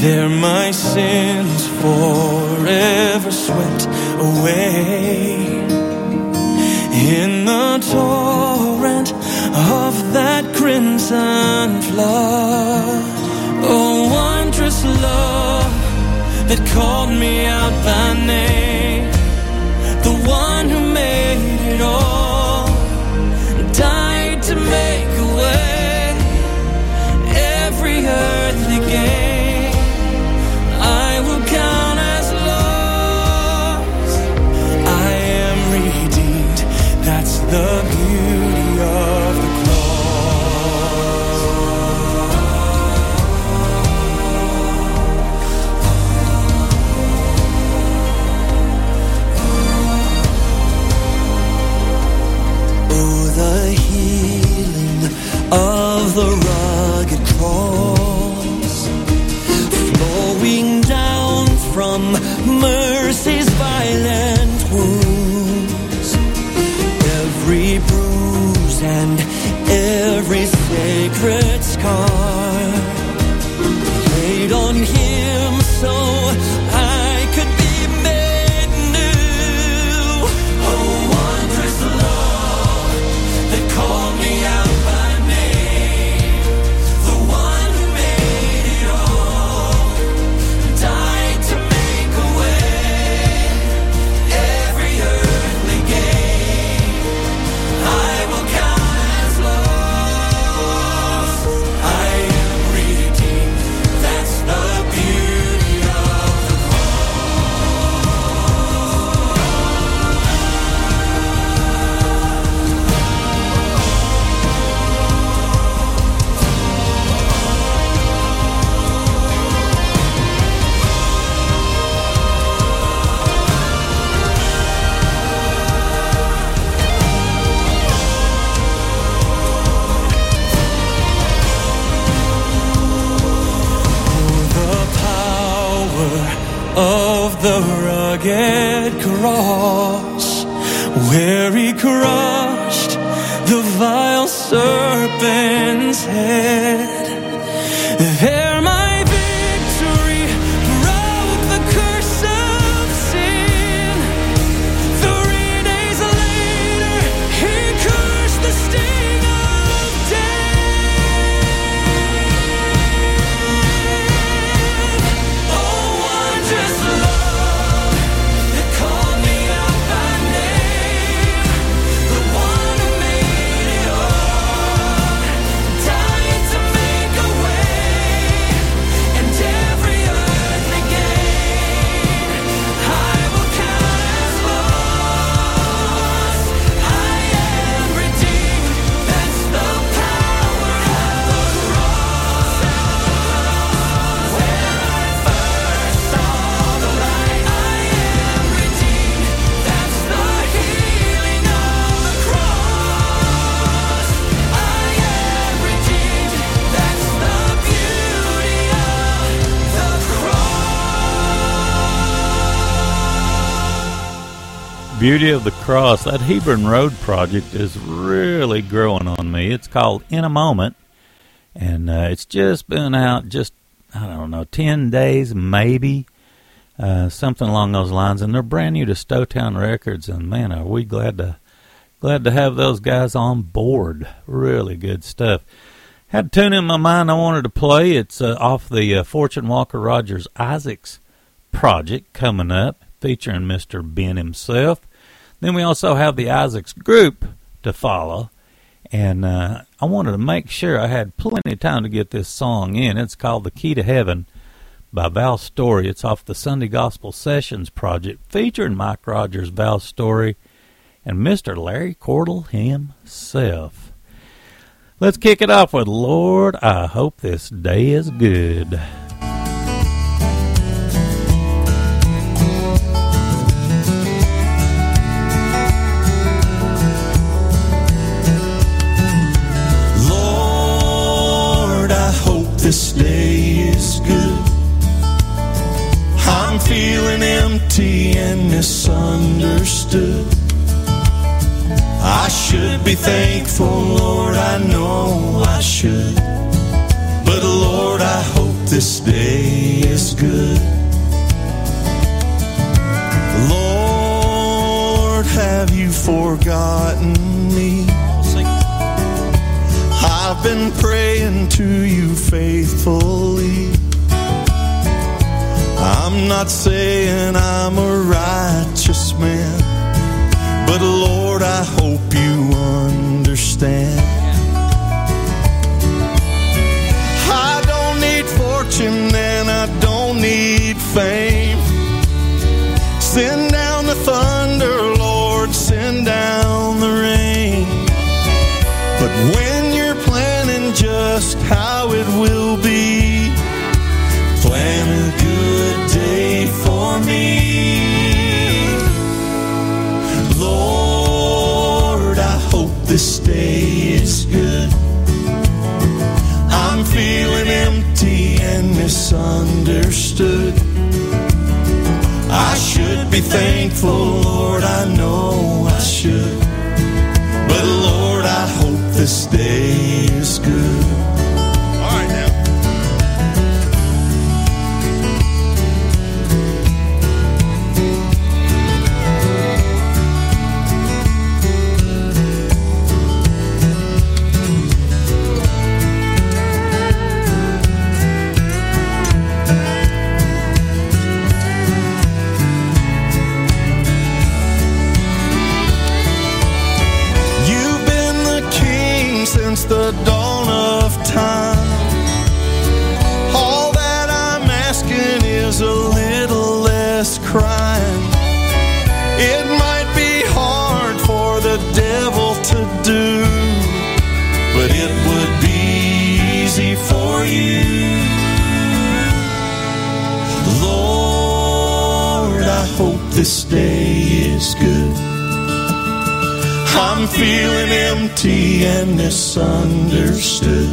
There my sins forever swept away. In the torrent of that crimson flood, oh, wondrous love that called me out by name, the one who made it all, died to make a way. Every earthly gain I will count as loss. I am redeemed, that's the beauty of the of the rugged cross, flowing down from mercy's violent wounds. Every bruise and every sacred scar laid on him so I could be made new. Oh, wondrous love that called me out. Of the rugged cross, where he crushed the vile serpent's head, there my victory broke the curse of sin. Three days later, he cursed the sting of death. Oh, I just beauty of the cross. That Hebron Road project is really growing on me. It's called In a Moment, and uh, it's just been out just, I don't know, ten days maybe. uh, something along those lines. And they're brand new to Stowtown Records, and man, are we glad to glad to have those guys on board. Really good stuff. Had a tune in my mind I wanted to play. It's uh, off the uh, Fortune Walker Rogers Isaacs project coming up, featuring Mister Ben himself. Then we also have the Isaacs group to follow. And uh, I wanted to make sure I had plenty of time to get this song in. It's called The Key to Heaven by Val Story. It's off the Sunday Gospel Sessions project, featuring Mike Rogers, Val Story, and Mister Larry Cordell himself. Let's kick it off with Lord, I Hope This Day Is Good. This day is good. I'm feeling empty and misunderstood. I should be thankful, Lord, I know I should. But Lord, I hope this day is good. Lord, have you forgotten me? I've been praying to you faithfully. I'm not saying I'm a righteous man, but Lord, I hope you understand. I don't need fortune and I don't need fame. Send down the thunder, Lord, send down the rain. But when just how it will be, plan a good day for me. Lord, I hope this day is good. I'm feeling empty and misunderstood. I should be thankful, Lord, I know I should. But Lord, I hope this day is good. All right now. The dawn of time. All that I'm asking is a little less crime. It might be hard for the devil to do, but it would be easy for you. Lord, I hope this day is good. I'm feeling empty and misunderstood.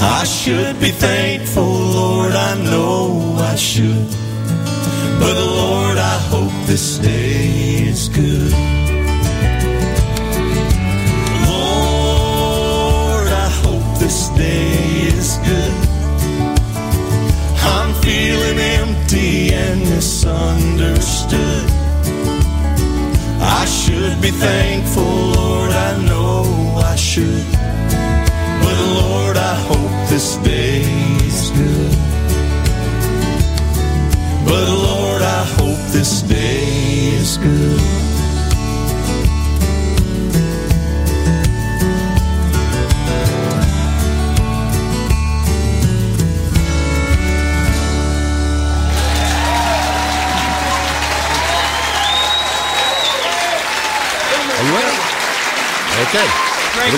I should be thankful, Lord, I know I should. But Lord, I hope this day is good. Lord, I hope this day is good. I'm feeling empty and misunderstood. I should be thankful, Lord, I know I should. But Lord, I hope this day is good. But Lord, I hope this day is good. Okay. Great.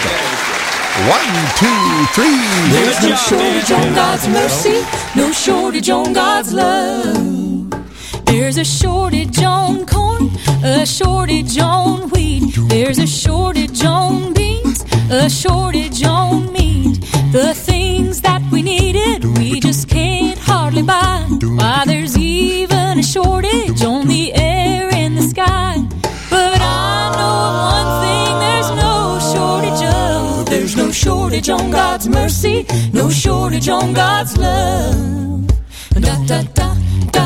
One, two, three. There's no shortage on God's mercy, no shortage on God's love. There's a shortage on corn, a shortage on wheat. There's a shortage on beans, a shortage on meat. The things that we needed, we just can't hardly buy. Why, there's even a shortage on the air and the sky. But I know one thing. There's no shortage on God's mercy, no shortage on God's love. Da da da da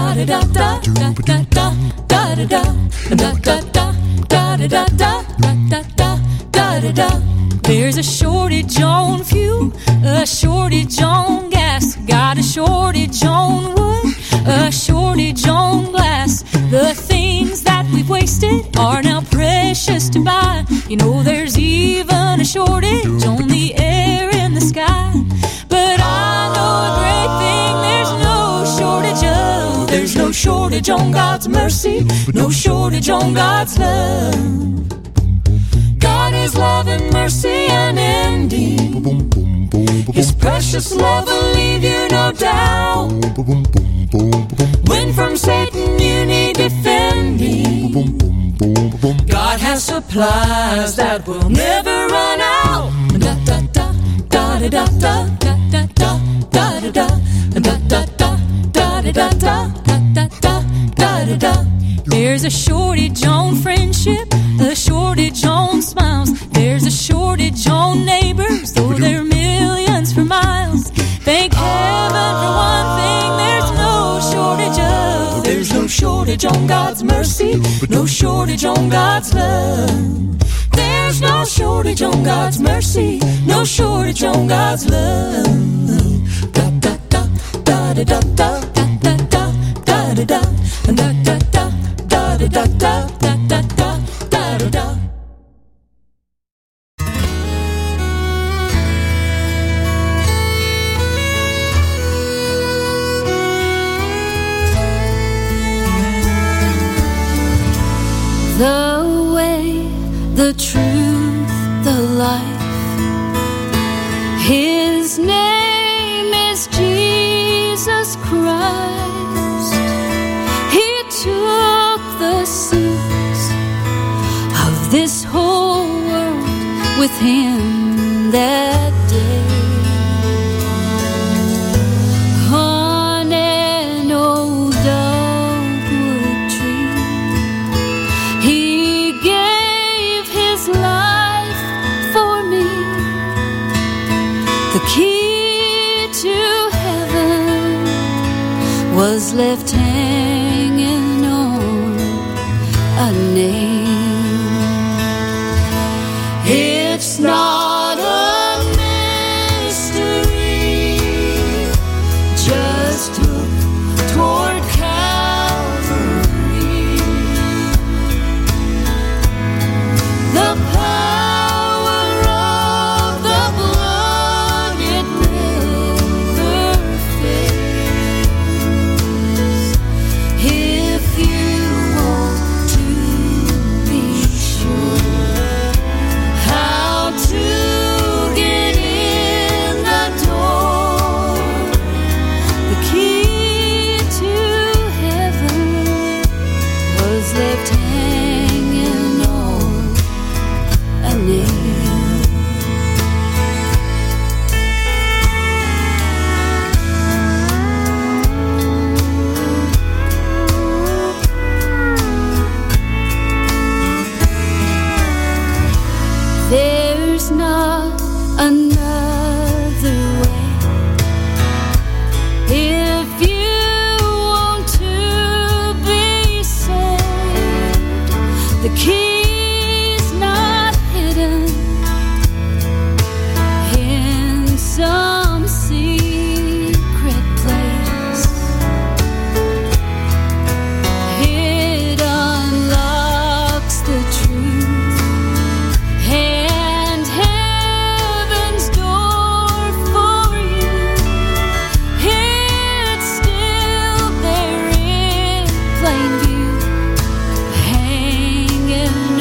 There's a shortage on fuel, a shortage on gas, got a shortage on wood, a shortage on glass. The things that we've wasted are now precious to buy. You know there's even a shortage on the air in the sky. But I know a great thing there's no shortage of. There's no shortage on God's mercy, no shortage on God's love. God is love and mercy unending. His precious love will leave you no doubt. When from Satan you need defending, God has supplies that will never run out. Da da da da da da da da da da da da da da da da da. There's a shortage on friendship, a shortage on smiles. There's a shortage on neighbors, though there are millions for miles. Thank heaven for one thing there's no shortage of. There's no shortage on God's mercy, no shortage on God's love. There's no shortage on God's mercy, no shortage on God's love. Da da da da da da da da da da da da da da da. Da, da, da, da, da, da, da, da, da. The way, the truth, the life. His name is Jesus Christ. He took the sins of this whole world with him that day. On an old oakwood tree, he gave his life for me, the key to heaven was left hanging a name. It's not a mystery, just look toward Calvary. The power of the blood, it never fails. If you plain view, hanging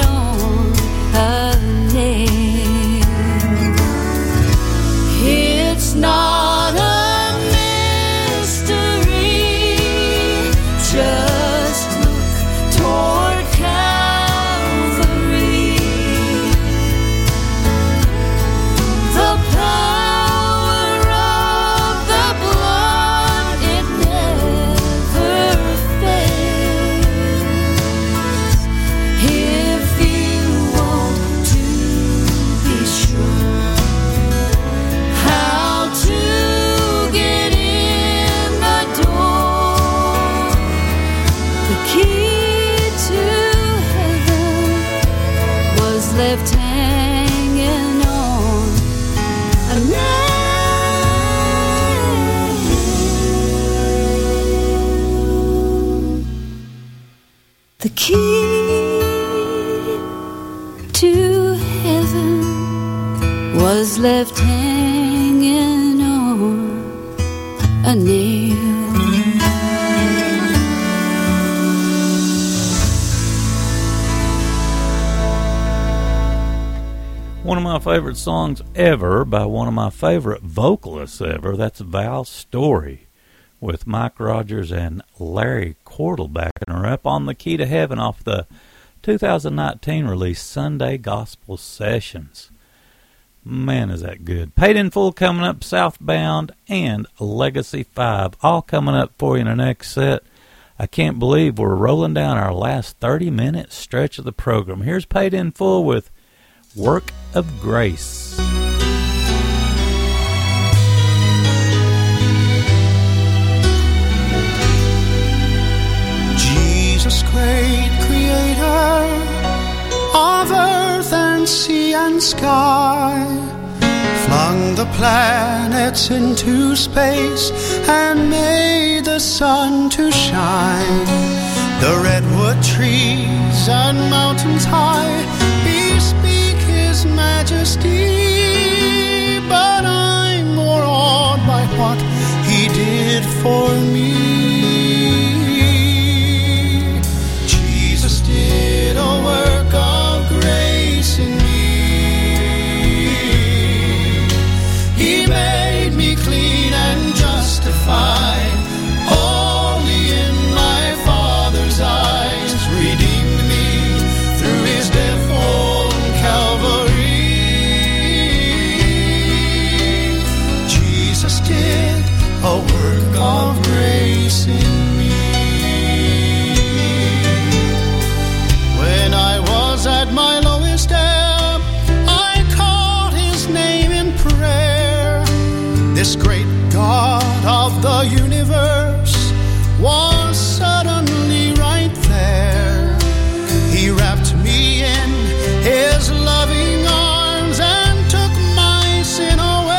The key to heaven was left hanging on a nail. The key to heaven was left hanging on a nail. One of my favorite songs ever by one of my favorite vocalists ever. That's Val Story with Mike Rogers and Larry Cordell backing her up on The Key to Heaven off the twenty nineteen release Sunday Gospel Sessions. Man, is that good. Paid in Full coming up, Southbound and Legacy five all coming up for you in the next set. I can't believe we're rolling down our last thirty minute stretch of the program. Here's Paid in Full with Work of Grace. Jesus, great creator of earth and sea and sky, flung the planets into space and made the sun to shine. The redwood trees and mountains high bespeak majesty, but I'm more awed by what he did for me. Jesus did a work of grace in me. He made me clean and justified, holy in my Father's eyes, redeemed me through his death on Calvary. Did a work of grace in me. When I was at my lowest ebb, I called his name in prayer. This great God of the universe was suddenly right there. He wrapped me in his loving arms and took my sin away.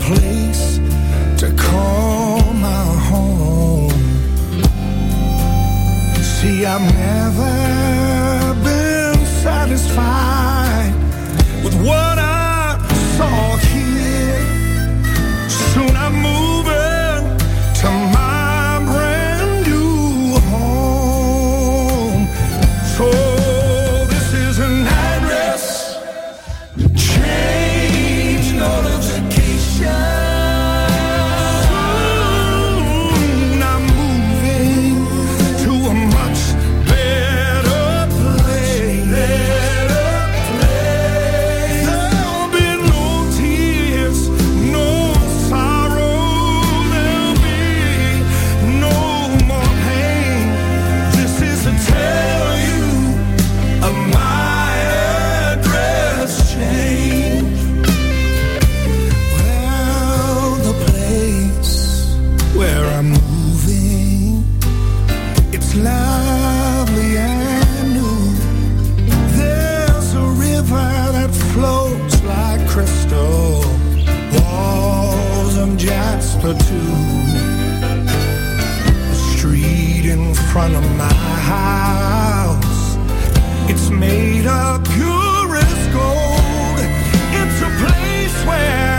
place to call my home. See, I've never been satisfied with what I saw here. Soon I'm moving to my brand new home. So Jasper too. The street in front of my house, it's made of purest gold. It's a place where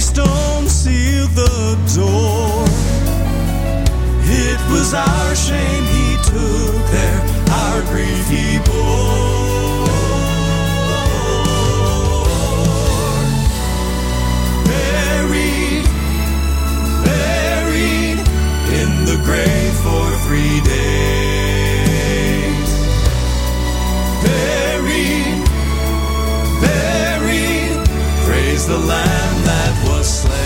stone sealed the door. was our shame he took there, our grief he bore. Buried, buried in the grave for three days. Buried, buried, praise the Lamb that was slain.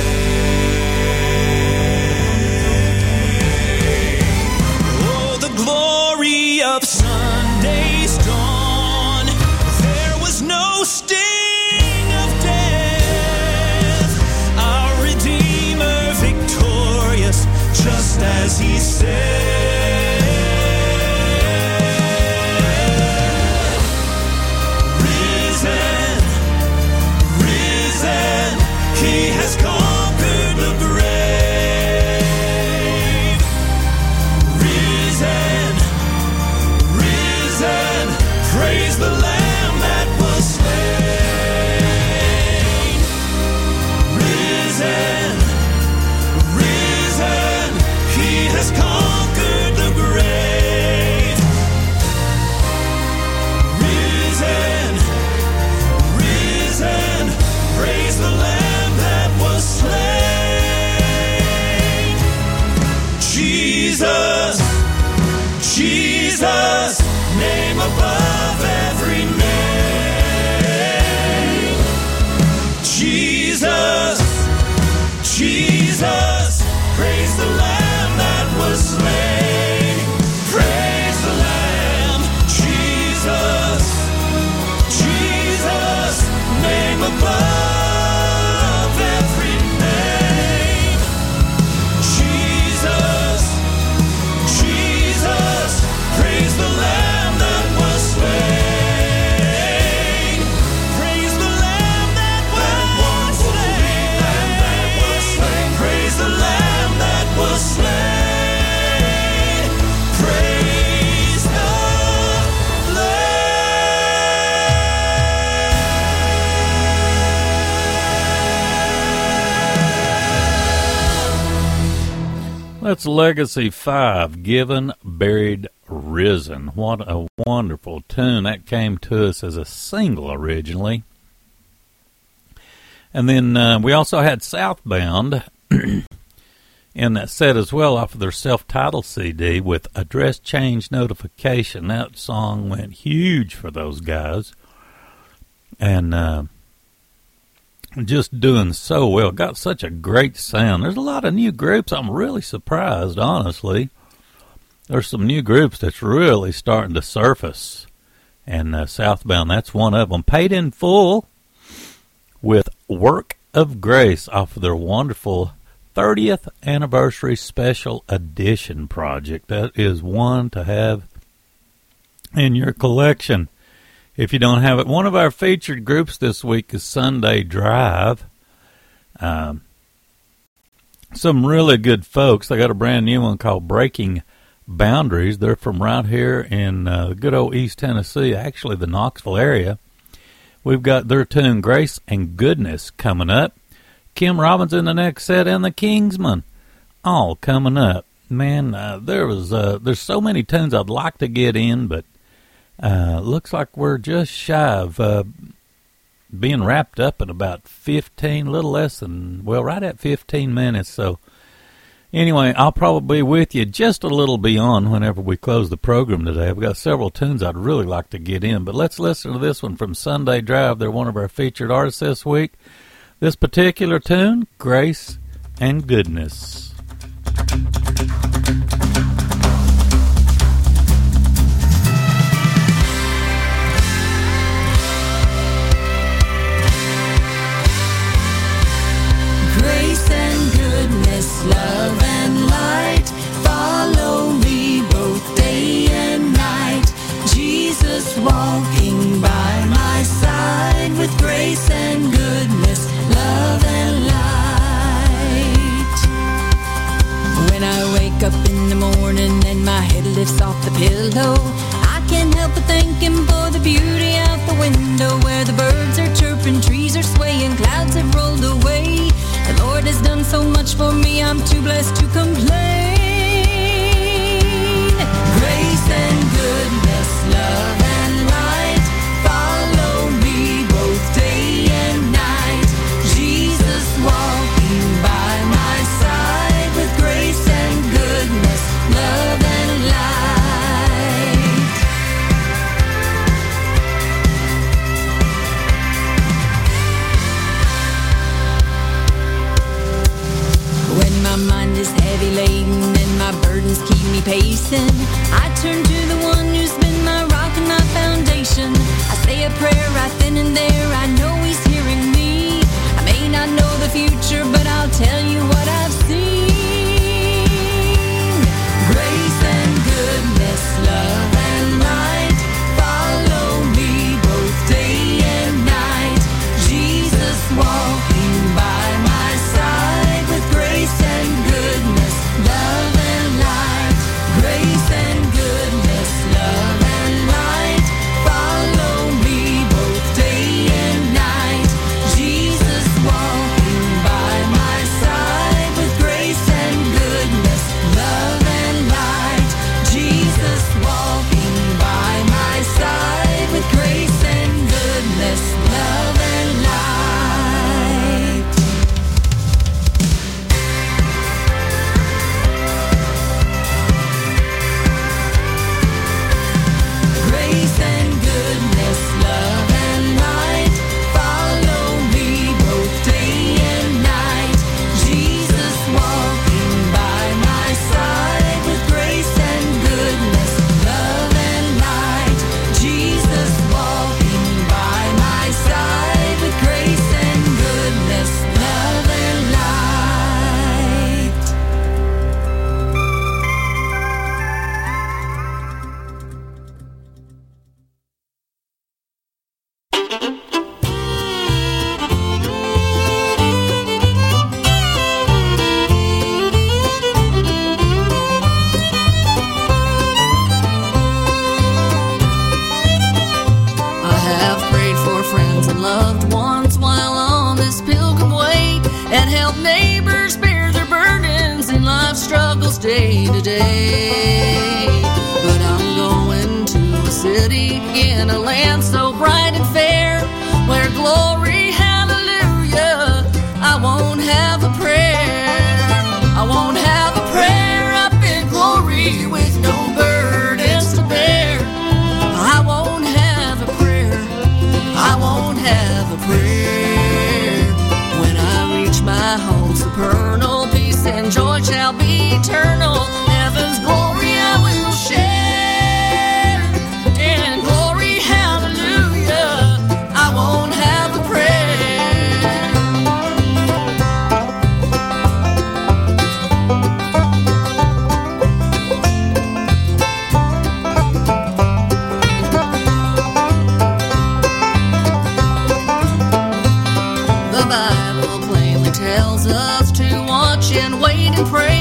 Glory of Sunday's dawn, there was no sting of death. Our Redeemer victorious, just as he said. Risen, risen, he has conquered the grave. Risen, praise the Lamb that was slain. Risen, risen, he has conquered the grave. Risen, risen, praise the Lamb that was slain. Jesus, Jesus, name above every name. Jesus, Jesus, praise the Lamb that was slain. Praise the Lamb, Jesus, Jesus, name above every name. Jesus, Jesus, praise the Lamb. That's Legacy five, Given, Buried, Risen. What a wonderful tune. That came to us as a single originally. And then uh, we also had Southbound in that set as well off of their self-titled C D with Address Change Notification. That song went huge for those guys. And... Uh, just doing so well. Got such a great sound. There's a lot of new groups. I'm really surprised, honestly. There's some new groups that's really starting to surface. And uh, Southbound, that's one of them. Paid in Full with Work of Grace off of their wonderful thirtieth Anniversary Special Edition project. That is one to have in your collection if you don't have it. One of our featured groups this week is Sunday Drive. Um, some really good folks. They got a brand new one called Breaking Boundaries. They're from right here in uh, good old East Tennessee, actually the Knoxville area. We've got their tune Grace and Goodness coming up. Kim Robbins in the next set and the Kingsman all coming up. Man, uh, there was uh, there's so many tunes I'd like to get in, but Uh, looks like we're just shy of uh, being wrapped up in about fifteen, a little less than, well, right at fifteen minutes. So anyway, I'll probably be with you just a little beyond whenever we close the program today. I've got several tunes I'd really like to get in, but let's listen to this one from Sunday Drive. They're one of our featured artists this week. This particular tune, Grace and Goodness. Love and light follow me both day and night. Jesus walking by my side with grace and goodness, love and light. When I wake up in the morning and my head lifts off the pillow, I can't help but thanking for the beauty out the window, where the birds are chirping, trees are swaying, clouds have rolled away. The Lord has done so much for me, I'm too blessed to complain. nothing. I turn to the one who's been my rock and my foundation. I say a prayer right then and there. I know he's hearing me. I may not know the future, but I'll tell you what I've seen. Grace and goodness, love and light follow me both day and night. Jesus walking by my side with grace and goodness, love and light. Grace and goodness, love and light follow me both day and night. Jesus walking by my side with grace and goodness, love and light. Jesus walking by my side with grace and goodness, love and light. Grace and goodness, love and light follow me both day and night. Jesus walking by my side with grace and goodness, love and light. Jesus walking by my side with grace and goodness, love and light. I have prayed for friends and loved ones while on this pilgrim way, and helped neighbors bear their burdens in life's struggles day to day. But I'm going to a city in a land so bright and fair, where glory, hallelujah, I won't have a prayer. I won't have a prayer up in glory with no burdens to bear. I won't have a prayer. I won't have a prayer. When I reach my home's supernal, peace and joy shall be eternal. Heaven's glory I will share. And glory, hallelujah, I won't have a prayer. The Bible plainly tells us to watch and wait and pray,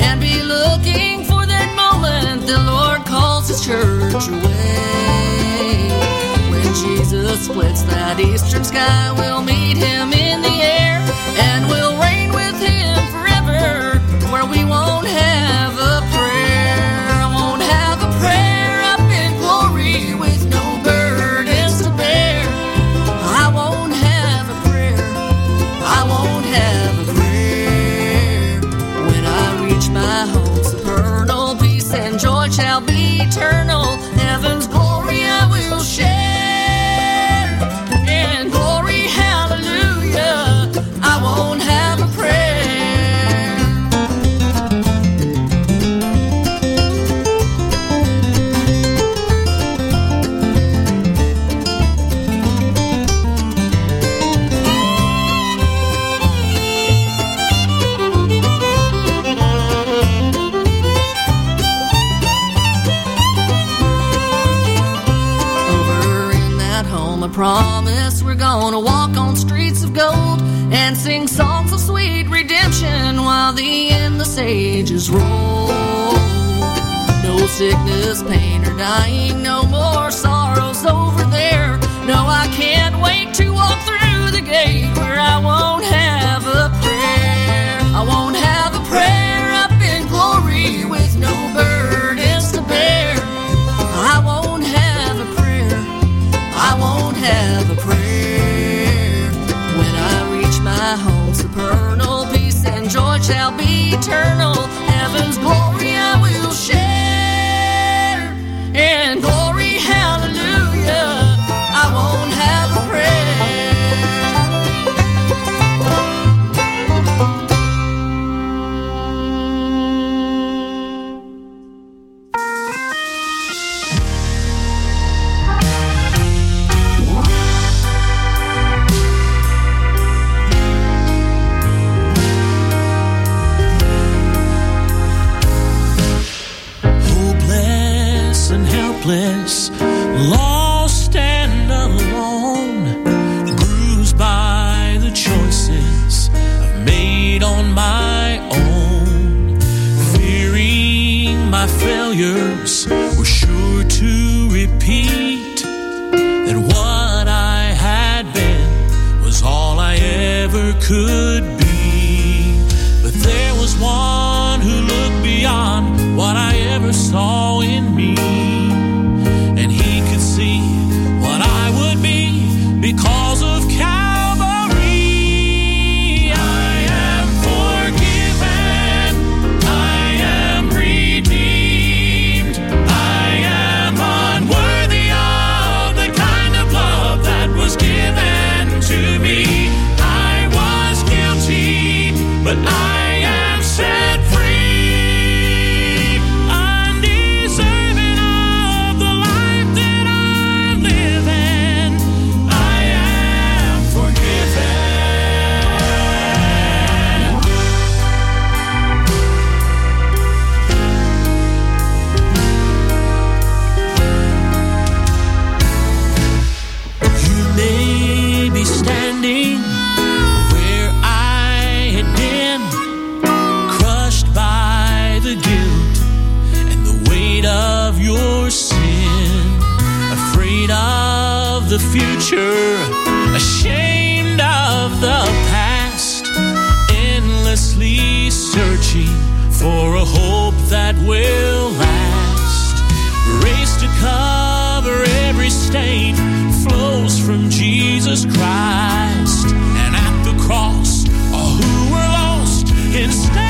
and be looking for that moment the Lord calls his church away. When Jesus splits that eastern sky, we'll meet him in the air, and we'll reign with him forever, where we won't have a prayer. I won't have a prayer up in glory with no burdens to bear. I won't have a prayer. I won't have a prayer. When I reach my home supernal, peace and joy shall be eternal. Heaven's glory I will share. And glory, hallelujah, I won't have a prayer. Over in that home, I promise we're gonna walk on streets of gold and sing songs of sweet redemption while the endless ages roll. No sickness, pain, or dying, no more sorrows over there. No, I can't wait to walk through the gate where I won't have a prayer. I won't have a prayer up in glory with no burdens to bear. I won't have a prayer. I won't have a prayer. When I reach my home supernal, peace and joy shall be eternal. Heaven's glory I will share. And glory, hallelujah, I won't have a prayer. on my own, fearing my failures were sure to repeat, that what I had been was all I ever could be. But there was one who looked beyond what I ever saw in me, and he could see what I would be because of the future, ashamed of the past, endlessly searching for a hope that will last. Race to cover every stain flows from Jesus Christ, and at the cross, all who were lost instead.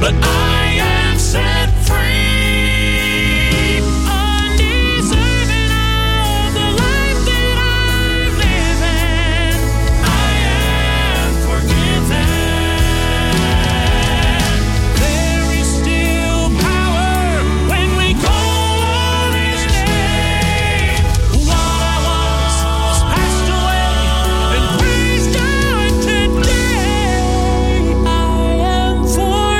But I am set free, undeserving of the life that I'm living. I am forgiven. There is still power when we call on His name. What I was was passed away and raised up today. I am forgiven.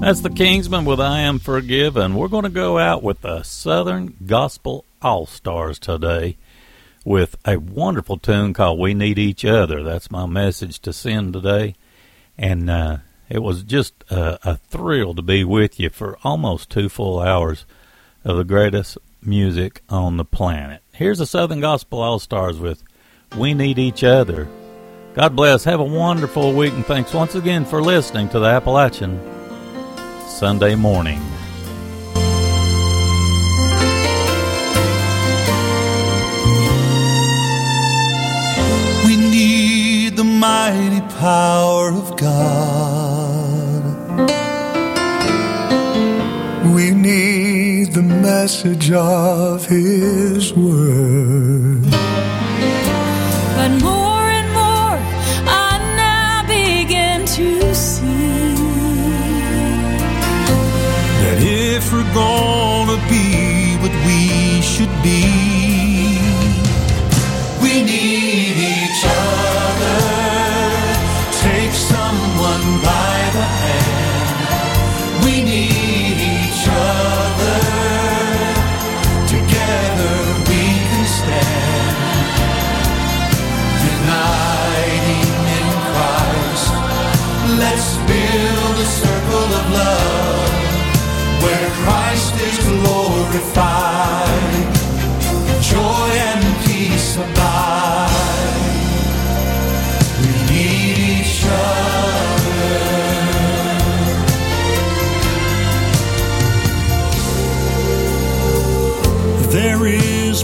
That's the Kingsman with I Am Forgiven. We're going to go out with the Southern Gospel All-Stars today with a wonderful tune called We Need Each Other. That's my message to send today. And uh, it was just uh, a thrill to be with you for almost two full hours of the greatest music on the planet. Here's the Southern Gospel All-Stars with We Need Each Other. God bless. Have a wonderful week, and thanks once again for listening to the Appalachian Sunday morning. We need the mighty power of God. We need the message of His word. But more and more I now begin to see that if we're gonna be what we should be, we need each other. Take someone by the hand. We need each other. Together we can stand. Uniting in Christ,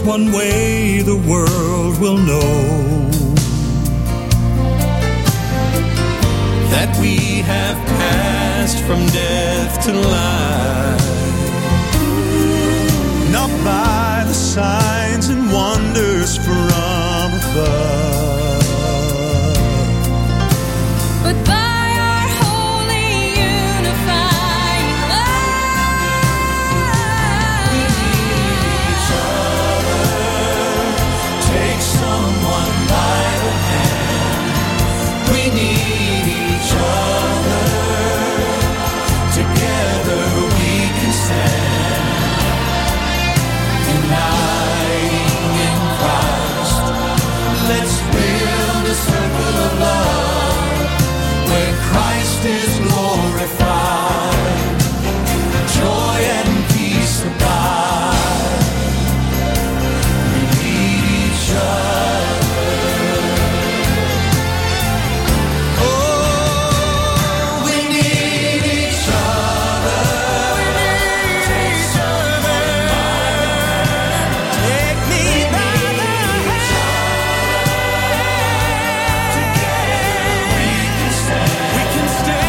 one way the world will know that we have passed from death to life, not by the signs and wonders from above, but by is glorified, joy and peace abide, we need each other, oh, we need each other, take someone by the hand, take me by the hand, together we can stand, we can stand.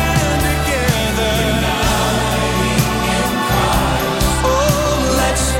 Let's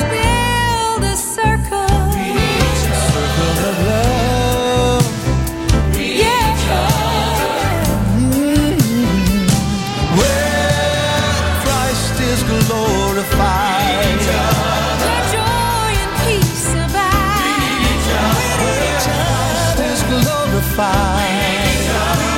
build a circle. We need each other. Circle of love. We need yeah. each other. Mm-hmm. Where Christ is glorified. We need each other. Where joy and peace abide. We need each other. Where Christ is glorified. We need each other.